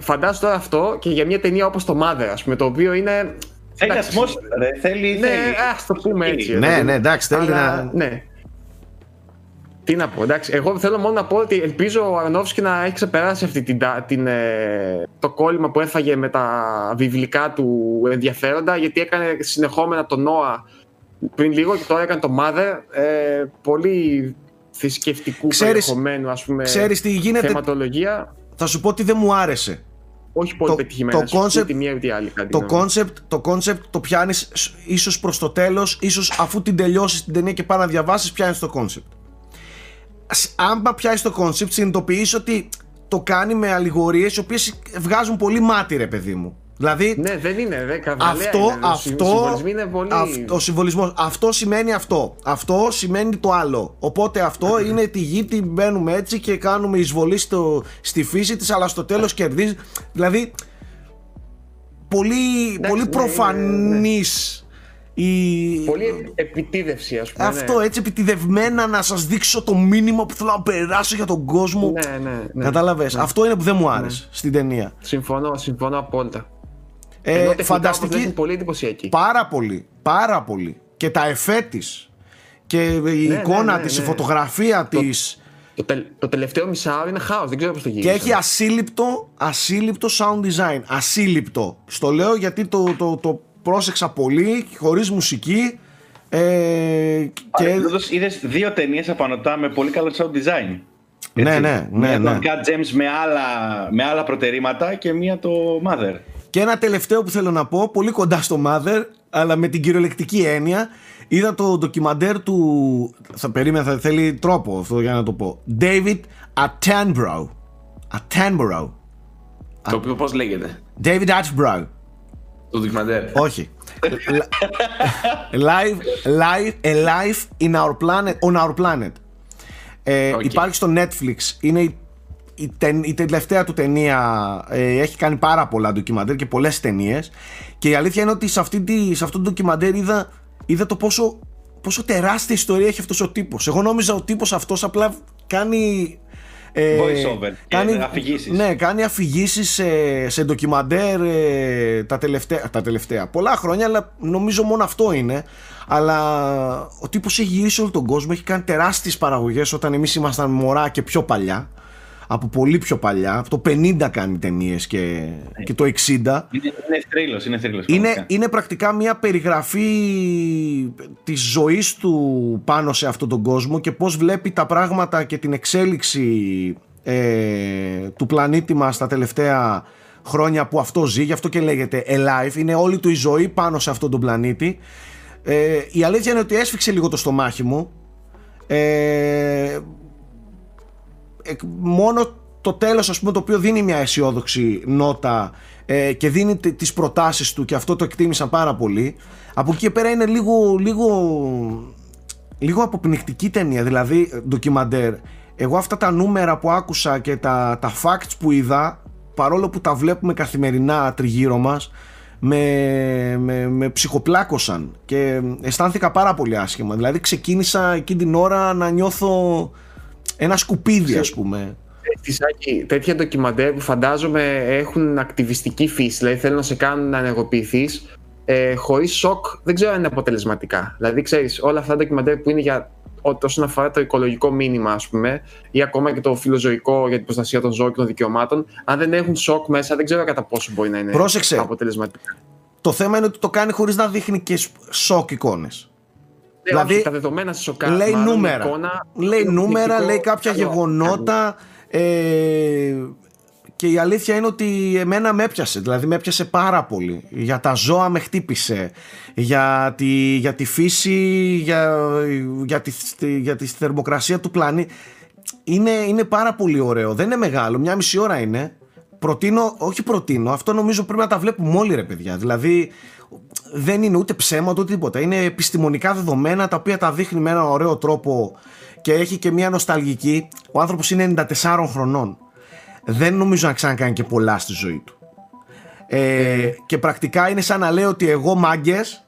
Φαντάσου τώρα αυτό και για μια ταινία όπως το Mother, ας πούμε, το οποίο είναι. Θέλει ασμός, θέλει. Ναι, ας το πούμε έτσι. Ναι, εντάξει, θέλει να. Τι να πω, εντάξει. Εγώ θέλω μόνο να πω ότι ελπίζω ο Αρονόφσκι να έχει ξεπεράσει αυτή το κόλλημα που έφαγε με τα βιβλικά του ενδιαφέροντα, γιατί έκανε συνεχόμενα τον Νόα πριν λίγο και τώρα έκανε το Mother. Πολύ θρησκευτικού περιεχομένου, ας πούμε. Ξέρεις τι γίνεται. Θεματολογία. Θα σου πω ότι δεν μου άρεσε. Όχι πολύ πετυχημένα, ούτε μία ούτε άλλη. Το κόνσεπτ το πιάνεις ίσως προς το τέλος, ίσως αφού την τελειώσεις την ταινία και πας να διαβάσεις, πιάνεις το κόνσεπτ. Αν πιάνεις το κόνσεπτ, συνειδητοποιείς ότι το κάνει με αλληγορίες οι οποίες βγάζουν πολύ μάτι, ρε παιδί μου. Δηλαδή, ναι, δεν είναι, δε, ο συμβολισμός. Αυτό σημαίνει αυτό. Αυτό σημαίνει το άλλο. Οπότε αυτό είναι τη γη, την μπαίνουμε έτσι και κάνουμε εισβολή στη φύση της, αλλά στο τέλος κερδίζει. Δηλαδή, πολύ, ναι, πολύ προφανής. Ναι. Πολύ επιτίδευση, ας πούμε. Αυτό, έτσι επιτιδευμένα να σας δείξω το μήνυμα που θέλω να περάσω για τον κόσμο. Ναι. Κατάλαβες. Ναι. Αυτό είναι που δεν μου άρεσε στην ταινία. Συμφωνώ απόλυτα. Φανταστική, πολύ εντυπωσιακή. Πάρα πολύ. Και τα εφέ της και η εικόνα της, η φωτογραφία της. Το τελευταίο μισάωρο είναι χάος, δεν ξέρω πώς το γύρισε. Και έχει ασύλληπτο sound design. Ασύλληπτο. Στο λέω γιατί το πρόσεξα πολύ, χωρίς μουσική. Είδες δύο ταινίες απανωτά με πολύ καλό sound design. Ναι. Μια Cat James με άλλα προτερήματα και μία το Mother. Και ένα τελευταίο που θέλω να πω, πολύ κοντά στο Mother, αλλά με την κυριολεκτική έννοια, είδα το ντοκιμαντέρ του, θα περίμενα, θα θέλει τρόπο αυτό για να το πω, David Attenborough. Attenborough. Το οποίο πώς λέγεται? David Attenborough. Το ντοκιμαντέρ. Όχι. Life in our planet, on our planet. Υπάρχει στο Netflix. Είναι η τελευταία του ταινία. Έχει κάνει πάρα πολλά ντοκιμαντέρ και πολλές ταινίες. Και η αλήθεια είναι ότι σε αυτό το ντοκιμαντέρ είδα το πόσο τεράστια ιστορία έχει αυτός ο τύπος. Εγώ νόμιζα ο τύπος αυτός απλά κάνει voice over, κάνει αφηγήσεις σε ντοκιμαντέρ τα τελευταία πολλά χρόνια, αλλά νομίζω μόνο αυτό είναι. Αλλά ο τύπος έχει γυρίσει όλο τον κόσμο, έχει κάνει τεράστιες παραγωγές όταν εμείς ήμασταν μωρά και πιο παλιά. Από πολύ πιο παλιά, από το 50 κάνει ταινίες και το 60. Είναι θρύλος. Είναι πρακτικά μια περιγραφή της ζωής του πάνω σε αυτόν τον κόσμο και πώς βλέπει τα πράγματα και την εξέλιξη του πλανήτη μας τα τελευταία χρόνια που αυτό ζει. Γι' αυτό και λέγεται Alive. Είναι όλη του η ζωή πάνω σε αυτόν τον πλανήτη. Η αλήθεια είναι ότι έσφιξε λίγο το στομάχι μου. Μόνο το τέλος, ας πούμε, το οποίο δίνει μια αισιόδοξη νότα και δίνει τις προτάσεις του, και αυτό το εκτίμησα πάρα πολύ. Από εκεί και πέρα είναι λίγο αποπνικτική ταινία, δηλαδή ντοκιμαντέρ. Εγώ αυτά τα νούμερα που άκουσα και τα facts που είδα, παρόλο που τα βλέπουμε καθημερινά τριγύρω μας, με ψυχοπλάκωσαν και αισθάνθηκα πάρα πολύ άσχημα. Δηλαδή ξεκίνησα εκείνη την ώρα να νιώθω ένα σκουπίδι, ας πούμε. Τέτοια ντοκιμαντέρ που φαντάζομαι έχουν ακτιβιστική φύση, δηλαδή θέλουν να σε κάνουν να ενεργοποιηθείς, χωρίς σοκ δεν ξέρω αν είναι αποτελεσματικά. Δηλαδή ξέρεις, όλα αυτά τα ντοκιμαντέρ που είναι για όσον αφορά το οικολογικό μήνυμα, ας πούμε, ή ακόμα και το φιλοζωικό για την προστασία των ζώων και των δικαιωμάτων, αν δεν έχουν σοκ μέσα, δεν ξέρω κατά πόσο μπορεί να είναι αποτελεσματικά. Το θέμα είναι ότι το κάνει χωρίς να δείχνει και σοκ εικόνες. Δηλαδή, τα δεδομένα σε σοκά, λέει νούμερα, εικόνα, λέει κάποια γεγονότα, και η αλήθεια είναι ότι εμένα με έπιασε. Δηλαδή με έπιασε πάρα πολύ. Για τα ζώα με χτύπησε, για τη φύση, για τη θερμοκρασία του πλανήτη. Είναι πάρα πολύ ωραίο. Δεν είναι μεγάλο, 1,5 ώρα είναι. Όχι προτείνω, αυτό νομίζω πρέπει να τα βλέπουμε όλοι, ρε παιδιά. Δηλαδή δεν είναι ούτε ψέμα ούτε τίποτα. Είναι επιστημονικά δεδομένα τα οποία τα δείχνει με έναν ωραίο τρόπο και έχει και μια νοσταλγική. Ο άνθρωπος είναι 94 χρονών. Δεν νομίζω να ξανακάνει και πολλά στη ζωή του. Και πρακτικά είναι σαν να λέω ότι εγώ, μάγκες,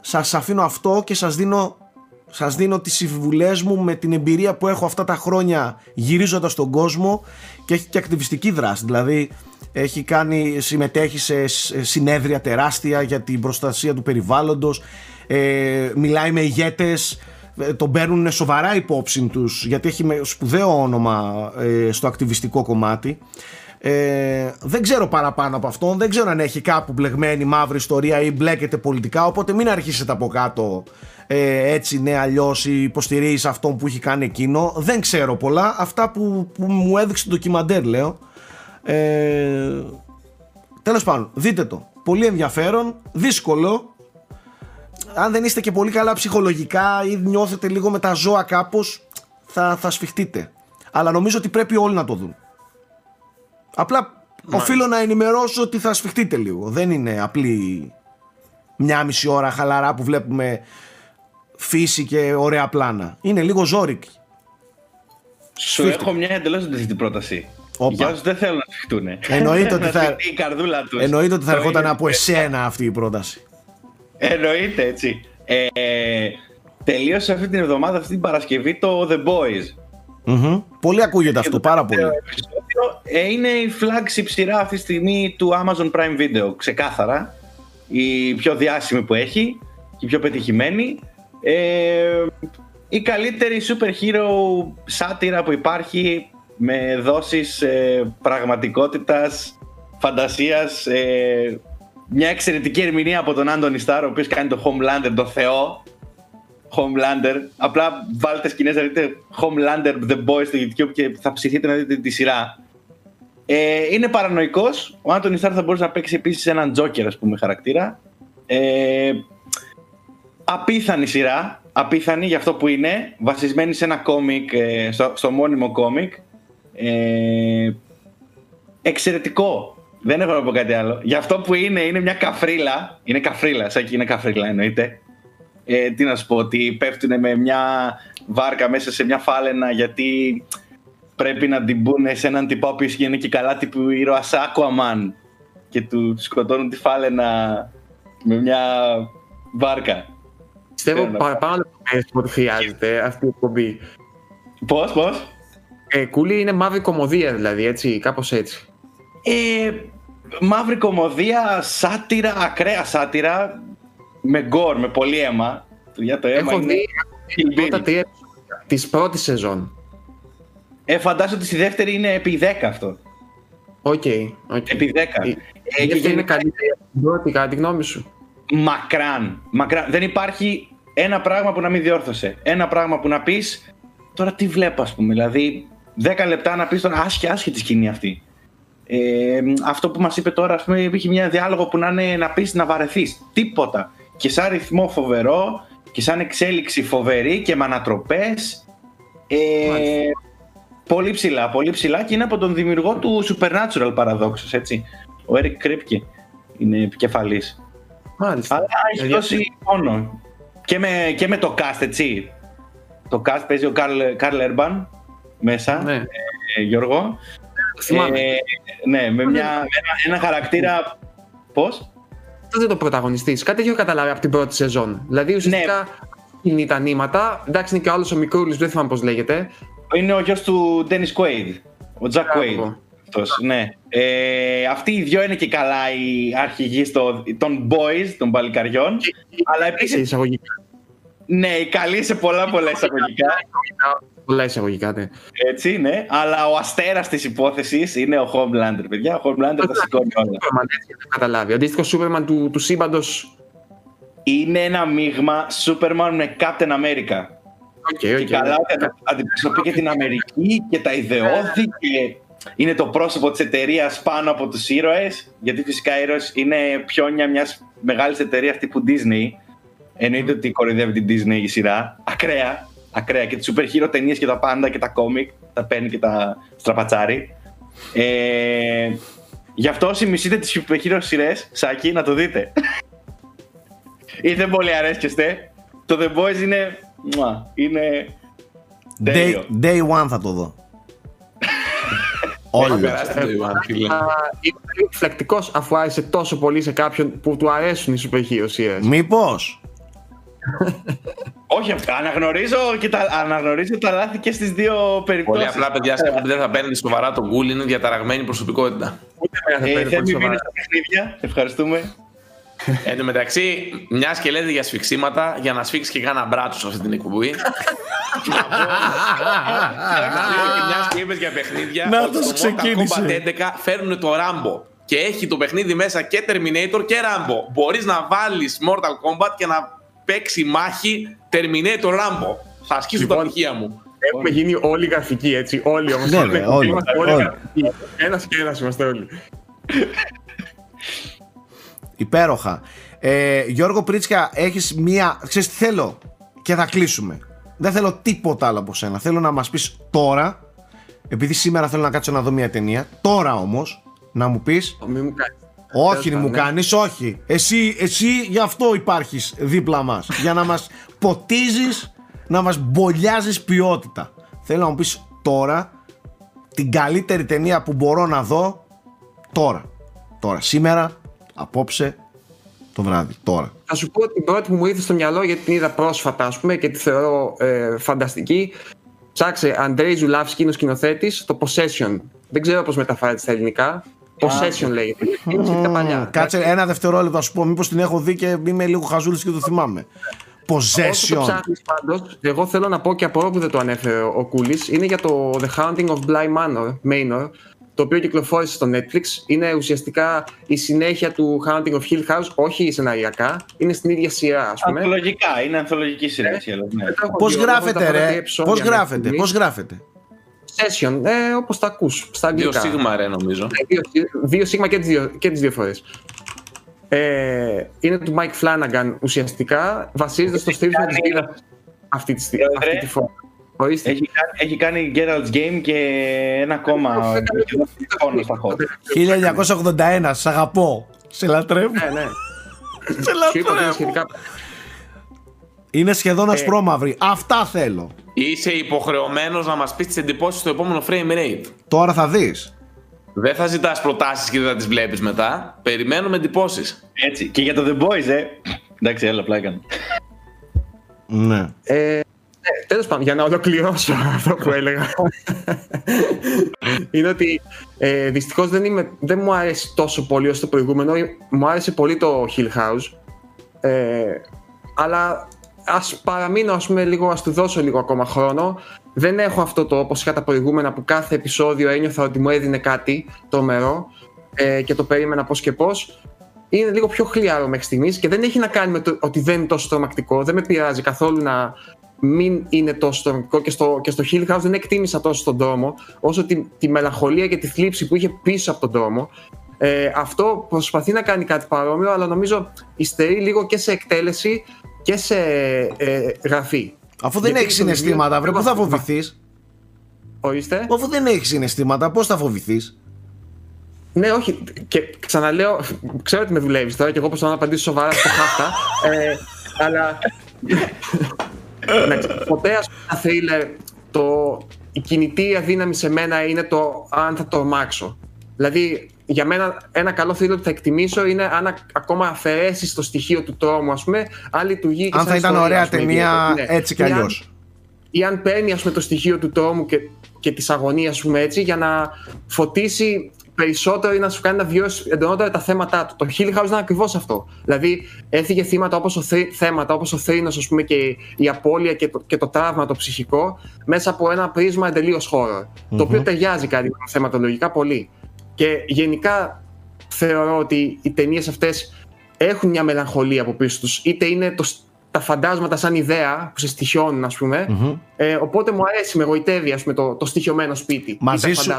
σας αφήνω αυτό και σας δίνω τις συμβουλές μου με την εμπειρία που έχω αυτά τα χρόνια γυρίζοντας τον κόσμο, και έχει και ακτιβιστική δράση. Δηλαδή συμμετέχει σε συνέδρια τεράστια για την προστασία του περιβάλλοντος, μιλάει με ηγέτες, τον παίρνουν σοβαρά υπόψη τους, γιατί έχει σπουδαίο όνομα στο ακτιβιστικό κομμάτι. Δεν ξέρω παραπάνω από αυτόν, δεν ξέρω αν έχει κάπου μπλεγμένη μαύρη ιστορία ή μπλέκεται πολιτικά, οπότε μην αρχίσετε από κάτω έτσι είναι αλλιώς, ή υποστηρίζεις αυτόν που έχει κάνει εκείνο. Δεν ξέρω πολλά, αυτά που μου έδειξε το ντοκιμαντέρ λέω. Τέλος πάντων, δείτε το, πολύ ενδιαφέρον, δύσκολο. Αν δεν είστε και πολύ καλά ψυχολογικά ή νιώθετε λίγο με τα ζώα κάπως, θα σφιχτείτε. Αλλά νομίζω ότι πρέπει όλοι να το δουν. Απλά οφείλω να ενημερώσω ότι θα σφιχτείτε λίγο. Δεν είναι απλή 1,5 ώρα χαλαρά που βλέπουμε φύση και ωραία πλάνα. Είναι λίγο ζόρικη. Σου έχω μια εντελώς αντίθετη πρόταση. Για όσους δεν θέλουν να σφιχτούνε. Εννοείται ότι θα ερχόταν από εσένα αυτή η πρόταση. Εννοείται, έτσι. Τελείωσε αυτή την εβδομάδα, αυτή την Παρασκευή, το The Boys. Πολύ ακούγεται αυτό, πάρα πολύ. Είναι η flagship σειρά αυτή τη στιγμή του Amazon Prime Video, ξεκάθαρα. Η πιο διάσημη που έχει και η πιο πετυχημένη. Η καλύτερη super hero σάτιρα που υπάρχει, με δόσεις πραγματικότητας, φαντασίας, μια εξαιρετική ερμηνεία από τον Anthony Starr, ο οποίος κάνει το Homelander, το Θεό Homelander. Απλά βάλτε σκηνές να δείτε Homelander The Boys στο YouTube και θα ψηθείτε να δείτε τη σειρά. Είναι παρανοϊκός. Ο Anthony Starr θα μπορούσε να παίξει επίσης έναν Joker, ας πούμε, χαρακτήρα. Απίθανη σειρά, απίθανη για αυτό που είναι, βασισμένη σε ένα κόμικ, στο μόνιμο κόμικ. εξαιρετικό. Δεν έχω να πω κάτι άλλο. Γι' αυτό που είναι, είναι μια καφρίλα. Είναι καφρίλα, σαν και είναι καφρίλα εννοείται. Τι να σου πω, ότι πέφτουνε με μια βάρκα μέσα σε μια φάλαινα γιατί πρέπει να την μπουνε σε έναν τυπά που είναι και καλά τύπου ήρωα Aquaman και του σκοτώνουν τη φάλαινα με μια βάρκα. Πιστεύω παραπάνω ότι χρειάζεται αυτή η εκπομπή. Πώς. Κούλι είναι μαύρη κωμωδία δηλαδή, έτσι, κάπως έτσι. Μαύρη κωμωδία, σάτυρα, ακραία σάτυρα, με γκορ, με πολύ αίμα. Έχω δει τα τρία της πρώτης σεζόν. Φαντάζομαι ότι στη δεύτερη είναι επί 10 αυτό. Οκ. Επί 10. Η δεύτερη είναι καλύτερη από την πρώτη, κατά τη γνώμη σου? Μακράν. Δεν υπάρχει ένα πράγμα που να μην διόρθωσε. Ένα πράγμα που να πεις, τώρα τι βλέπω, ας πούμε. Δηλαδή, 10 λεπτά να πεις τώρα άσχετη σκηνή αυτή. Αυτό που μας είπε τώρα, ας πούμε, υπήρχε μια διάλογο που να είναι να πεις να βαρεθείς. Τίποτα. Και σαν ρυθμό φοβερό και σαν εξέλιξη φοβερή και με ανατροπές. Πολύ ψηλά και είναι από τον δημιουργό του Supernatural παραδόξως, έτσι. Ο Eric Kripke είναι επικεφαλής. Μάλιστα. Αλλά έχει δώσει πόνο. Και με το cast, έτσι. Το cast παίζει ο Καρλ Έρμπαν μέσα, ναι. Γιώργο. Ναι, με ένα χαρακτήρα. Πώς? Δεν το πρωταγωνιστής. Κάτι έχω καταλάβει από την πρώτη σεζόν. Δηλαδή ουσιαστικά είναι τα νήματα. Εντάξει, είναι και ο άλλος ο μικρούλης, δεν θυμάμαι πώς λέγεται. Είναι ο γιος του Dennis Quaid. Ο Jack Quaid. Ναι. Αυτοί οι δυο είναι και καλά οι αρχηγοί των Boys, των παλικαριών. Αλλά επίσης. Ναι, οι καλοί σε πολλά εισαγωγικά. Πολλά εισαγωγικά, ναι. Έτσι, ναι. Αλλά ο αστέρας της υπόθεσης είναι ο Homelander, παιδιά. Ο Homelander τα σηκώνει όλα. Καταλάβει. Ο αντίστοιχος Superman του σύμπαντος. Είναι ένα μείγμα Superman με Captain America. Και καλά αντιπροσωπεί και την Αμερική και τα ιδεώδη και είναι το πρόσωπο της εταιρείας πάνω από τους ήρωες, γιατί φυσικά οι ήρωες είναι πιόνια μιας μεγάλης εταιρείας τύπου Disney. Εννοείται ότι κοροϊδεύει την Disney η σειρά, ακραία, και τις super hero ταινίες και τα πάντα και τα κόμικ, τα παίρνει και τα στραπατσάρι. Γι' αυτό όσοι μισείτε τις super hero σειρές, Σάκη, να το δείτε. Ή δεν πολύ αρέσκεστε, το The Boys είναι... Είναι Day one θα το δω. Όλοι. Είναι φλεκτικός αφού άρεσε τόσο πολύ σε κάποιον που του αρέσουν οι σουπερχείωσίες. Μήπως? Όχι, αναγνωρίζω τα λάθη και στις δύο περιπτώσεις. Πολύ απλά, παιδιά, δεν θα παίρνει σοβαρά τον Γκουλ. Είναι διαταραγμένη προσωπικότητα. Δεν μην μείνει στα παιχνίδια. Ευχαριστούμε. Εν τω μεταξύ, μιας και λέτε για σφιξίματα, για να σφίξει και κάνα μπράτσο σε αυτή την εκπομπή. Μιας και είπες για παιχνίδια, τα Combat 11 φέρνουν το Rambo. Και έχει το παιχνίδι μέσα και Terminator και Rambo. Μπορείς να βάλεις Mortal Kombat και να παίξει μάχη Terminator Rambo. Θα ασκήσουν τα πτυχία μου. Έχουμε γίνει όλοι γραφικοί, έτσι. Όλοι όμως. Είμαστε όλοι γραφικοί. Ένας και ένας είμαστε όλοι. Υπέροχα. Γιώργο Πρίτσκα, έχεις μία... Ξέρεις τι θέλω και θα κλείσουμε. Δεν θέλω τίποτα άλλο από σένα. Θέλω να μας πεις τώρα, επειδή σήμερα θέλω να κάτσω να δω μία ταινία, τώρα όμως, να μου πεις... Μην μου κάνεις. Όχι, μην μου κάνεις, όχι. Εσύ γι' αυτό υπάρχεις δίπλα μας. Για να μας ποτίζεις, να μας μπολιάζεις ποιότητα. Θέλω να μου πεις τώρα την καλύτερη ταινία που μπορώ να δω τώρα. Τώρα, σήμερα... Απόψε το βράδυ, τώρα. Θα σου πω την πρώτη που μου ήρθε στο μυαλό, γιατί την είδα πρόσφατα, ας πούμε, και τη θεωρώ φανταστική. Ψάξε, Αντρέι Ζουλάφσκι είναι ο σκηνοθέτης, το Possession. Δεν ξέρω πώς μεταφράζεται στα ελληνικά. Possession λέγεται. Είναι τα παλιά. Κάτσε ένα δευτερόλεπτο, να σου πω, μήπως την έχω δει και είμαι λίγο χαζούλης και το θυμάμαι. Possession. Όσο το πάντως, εγώ θέλω να πω και απορώ που δεν το ανέφερε ο Κούλης, είναι για το The Haunting of Bly Manor. Το οποίο κυκλοφόρησε στο Netflix, είναι ουσιαστικά η συνέχεια του Haunting of Hill House, όχι σεναριακά, είναι στην ίδια σειρά, ας πούμε. Ανθολογικά, είναι ανθολογική σειρά. Πώς γράφεται. Session, όπως τα ακούς, στα αγγλικά. 2σ, ρε, νομίζω. 2σ και τις δύο φορές. Είναι του Mike Flanagan, ουσιαστικά, βασίζεται στο στήριξο της αυτή τη φορά. Έχει κάνει Geralt's Game και ένα ακόμα. 1981, σ' αγαπώ. Σε λατρεύω. Σε λατρεύω. Είναι σχεδόν ασπρόμαυρη. Αυτά θέλω. Είσαι υποχρεωμένος να μας πεις τις εντυπώσεις στο επόμενο frame rate. Τώρα θα δεις. Δεν θα ζητάς προτάσεις και δεν θα τις βλέπεις μετά. Περιμένουμε εντυπώσεις. Έτσι. Και για το The Boys, εντάξει, έλα, πλάκα μου. Ναι. Τέλος πάντων, για να ολοκληρώσω αυτό που έλεγα, είναι ότι δυστυχώς δεν μου άρεσε τόσο πολύ ως το προηγούμενο. Μου άρεσε πολύ το Hill House, αλλά ας παραμείνω, ας πούμε, λίγο, ας του δώσω λίγο ακόμα χρόνο. Δεν έχω αυτό το, όπως είχα τα προηγούμενα, που κάθε επεισόδιο ένιωθα ότι μου έδινε κάτι τρομερό και το περίμενα πώς και πώς. Είναι λίγο πιο χλιάρο μέχρι στιγμής και δεν έχει να κάνει με το ότι δεν είναι τόσο τρομακτικό. Δεν με πειράζει καθόλου να μην είναι τόσο τρομακτικό, και στο Hill House δεν εκτίμησα τόσο τον τρόμο όσο τη μελαγχολία και τη θλίψη που είχε πίσω από τον τρόμο. Αυτό προσπαθεί να κάνει κάτι παρόμοιο, αλλά νομίζω υστερεί λίγο και σε εκτέλεση και σε γραφή. Αφού δεν έχει συναισθήματα, βρε, πού θα φοβηθείς? Ορίστε. Αφού δεν έχει συναισθήματα, πώς θα φοβηθείς? Ναι, όχι. Και ξαναλέω, ξέρω ότι με δουλεύεις τώρα και εγώ προσπαθώ να απαντήσω σοβαρά στο χάφτα. Αλλά. Ποτέ, ας πούμε, ένα θρίλερ, η κινητήρια δύναμη σε μένα είναι το αν θα τρομάξω. Δηλαδή, για μένα, ένα καλό θρίλερ που θα εκτιμήσω είναι αν ακόμα αφαιρέσει το στοιχείο του τρόμου, ας πούμε, αν λειτουργεί. Αν θα ήταν ωραία ταινία, έτσι κι αλλιώς. Ή αν παίρνει, ας πούμε, το στοιχείο του τρόμου και της αγωνίας, ας πούμε, έτσι, για να φωτίσει περισσότερο ή να σου κάνει να βιώσει εντονότερα τα θέματα του. Το Hill House ήταν ακριβώς αυτό. Δηλαδή, έφυγε θύματα όπως ο θρήνος, ας πούμε, και η απώλεια και το τραύμα το ψυχικό, μέσα από ένα πρίσμα εντελείως horror. Mm-hmm. Το οποίο ταιριάζει κάτι με τα θεματολογικά πολύ. Και γενικά θεωρώ ότι οι ταινίες αυτές έχουν μια μελαγχολία από πίσω τους, είτε είναι τα φαντάσματα σαν ιδέα που σε στοιχιώνουν, ας πούμε. Mm-hmm. Οπότε μου αρέσει, με εγωιτεύει, ας πούμε, το στοιχειωμένο σπίτι.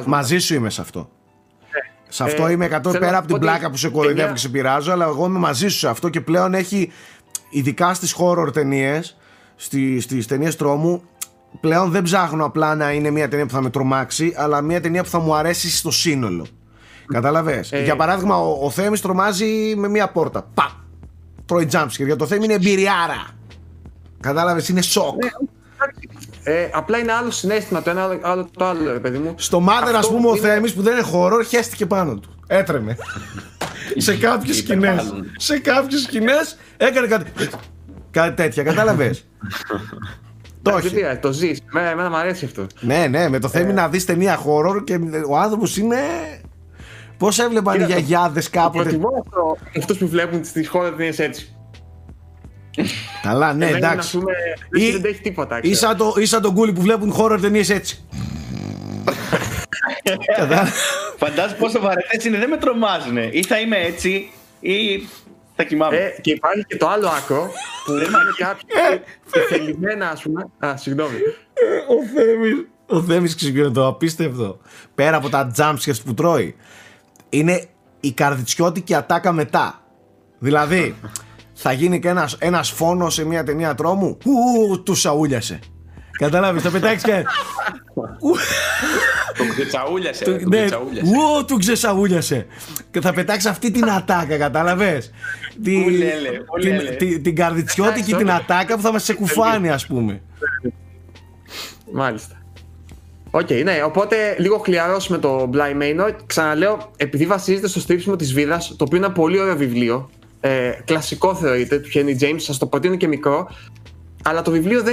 Μαζί σου είμαι σε αυτό. Σε αυτό είμαι 100% πέρα από την πλάκα που σε κοροϊδεύω και σε πειράζω, αλλά εγώ είμαι μαζί σου σε αυτό, και πλέον έχει, ειδικά στις horror ταινίες, στις ταινίες τρόμου, πλέον δεν ψάχνω απλά να είναι μια ταινία που θα με τρομάξει, αλλά μια ταινία που θα μου αρέσει στο σύνολο. Καταλαβες. Για παράδειγμα, ο Θέμης τρομάζει με μια πόρτα. Πα! Τρώει jumpscare. Για το Θέμη είναι εμπειριάρα. Κατάλαβες, είναι σοκ. Απλά είναι άλλο συνέστημα το ένα, άλλο το άλλο, παιδί μου. Στο Mother, ας πούμε, ο Θέμης, που δεν είναι horror, χέστηκε πάνω του. Έτρεμε. Σε κάποιες σκηνές έκανε κάτι τέτοια, κατάλαβες. Το ζεις, εμένα μου αρέσει αυτό. Ναι, με το Θέμη να δεις ταινία horror και ο άνθρωπος είναι... Πώς έβλεπαν οι γιαγιάδες κάποτε. Προτιμώ αυτούς που βλέπουν τις horror ταινίες έτσι. Καλά, ναι, εντάξει. Δεν έχει τίποτα. Ή σαν τον κούλι που βλέπουν horror ταινίες έτσι. Φαντάζομαι πόσο βαρετές είναι, δεν με τρομάζουνε. Ή θα είμαι έτσι, ή θα κοιμάμαι. Και υπάρχει και το άλλο άκρο που είναι κάποιοι θελημένα, ας πούμε. Α, συγγνώμη. Ο Θέμης ξυπνάει, το απίστευτο. Πέρα από τα jumpscares που τρώει, είναι η καρδιτσιώτικη ατάκα μετά. Δηλαδή, θα γίνει και ένας φόνος σε μια ταινία τρόμου. Του σαούλιασε. Κατάλαβες, θα πετάξει και. Του ξεσαούλιασε. Και θα πετάξει αυτή την ατάκα, κατάλαβες. Την καρδιτσιώτικη την ατάκα που θα μας εκουφάνει, ας πούμε. Μάλιστα. Οκ, ναι, οπότε λίγο χλιαρός με το Bly Manor. Ξαναλέω, επειδή βασίζεται στο στρίψιμο της βίδας, το οποίο είναι ένα πολύ ωραίο βιβλίο. Κλασικό θεωρείται, του Henry James, σας το προτείνω και μικρό, αλλά το βιβλίο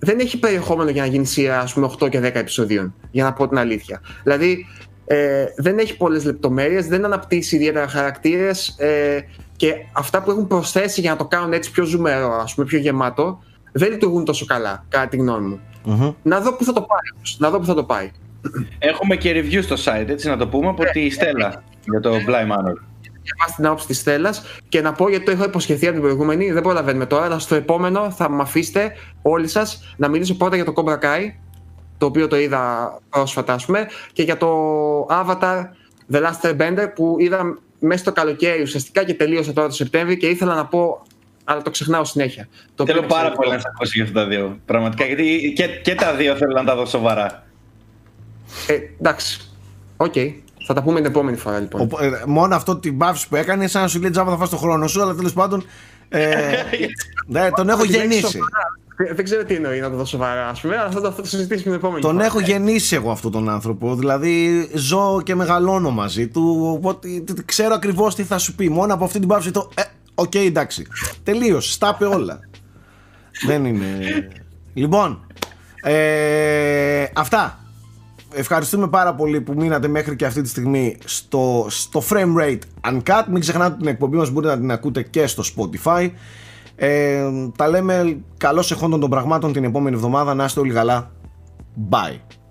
δεν έχει περιεχόμενο για να γίνει σειρά, ας πούμε, 8 και 10 επεισοδίων, για να πω την αλήθεια. Δηλαδή, δεν έχει πολλές λεπτομέρειες, δεν αναπτύσσει ιδιαίτερα χαρακτήρες, και αυτά που έχουν προσθέσει για να το κάνουν έτσι πιο ζουμερό, ας πούμε, πιο γεμάτο, δεν λειτουργούν τόσο καλά, κατά τη γνώμη μου. Mm-hmm. Να δω που θα το πάει, Έχουμε και review στο site, έτσι να το πούμε, από τη Στέλλα για το Bly Manor. Διαβάσει την άποψη της Στέλλας, και να πω, γιατί το είχα υποσχεθεί από την προηγούμενη, δεν προλαβαίνουμε τώρα, αλλά στο επόμενο θα με αφήσετε όλοι σας να μιλήσω πρώτα για το Cobra Kai, το οποίο το είδα πρόσφατα, ας πούμε, και για το Avatar The Last Airbender που είδα μέσα στο καλοκαίρι ουσιαστικά και τελείωσα τώρα το Σεπτέμβρη, και ήθελα να πω αλλά το ξεχνάω συνέχεια. Το θέλω πάρα πολύ να σας ακούσει για αυτά τα δύο. Πραγματικά, γιατί και τα δύο θέλω να τα δω σοβαρά. Εντάξει. Οκ. Θα τα πούμε την επόμενη φορά λοιπόν. Μόνο αυτό την παύση που έκανε, σαν να σου λέει τζάμπα θα φας τον χρόνο σου, αλλά τέλος πάντων. Τον έχω γεννήσει. Δεν ξέρω τι εννοεί να το δω σοβαρά, ας πούμε, αλλά θα το συζητήσουμε την επόμενη φορά. Τον έχω γεννήσει εγώ αυτόν τον άνθρωπο. Δηλαδή ζω και μεγαλώνω μαζί του. Οπότε ξέρω ακριβώς τι θα σου πει. Μόνο από αυτή την παύση το. Οκ, εντάξει. Τελείωσε. Τα είπε όλα. Δεν είναι. Λοιπόν. Αυτά. Ευχαριστούμε πάρα πολύ που μείνατε μέχρι και αυτή τη στιγμή στο Frame Rate Uncut. Μην ξεχνάτε την εκπομπή μας, μπορείτε να την ακούτε και στο Spotify. Τα λέμε καλώς εχόντων των πραγμάτων την επόμενη εβδομάδα. Να είστε όλοι καλά. Bye.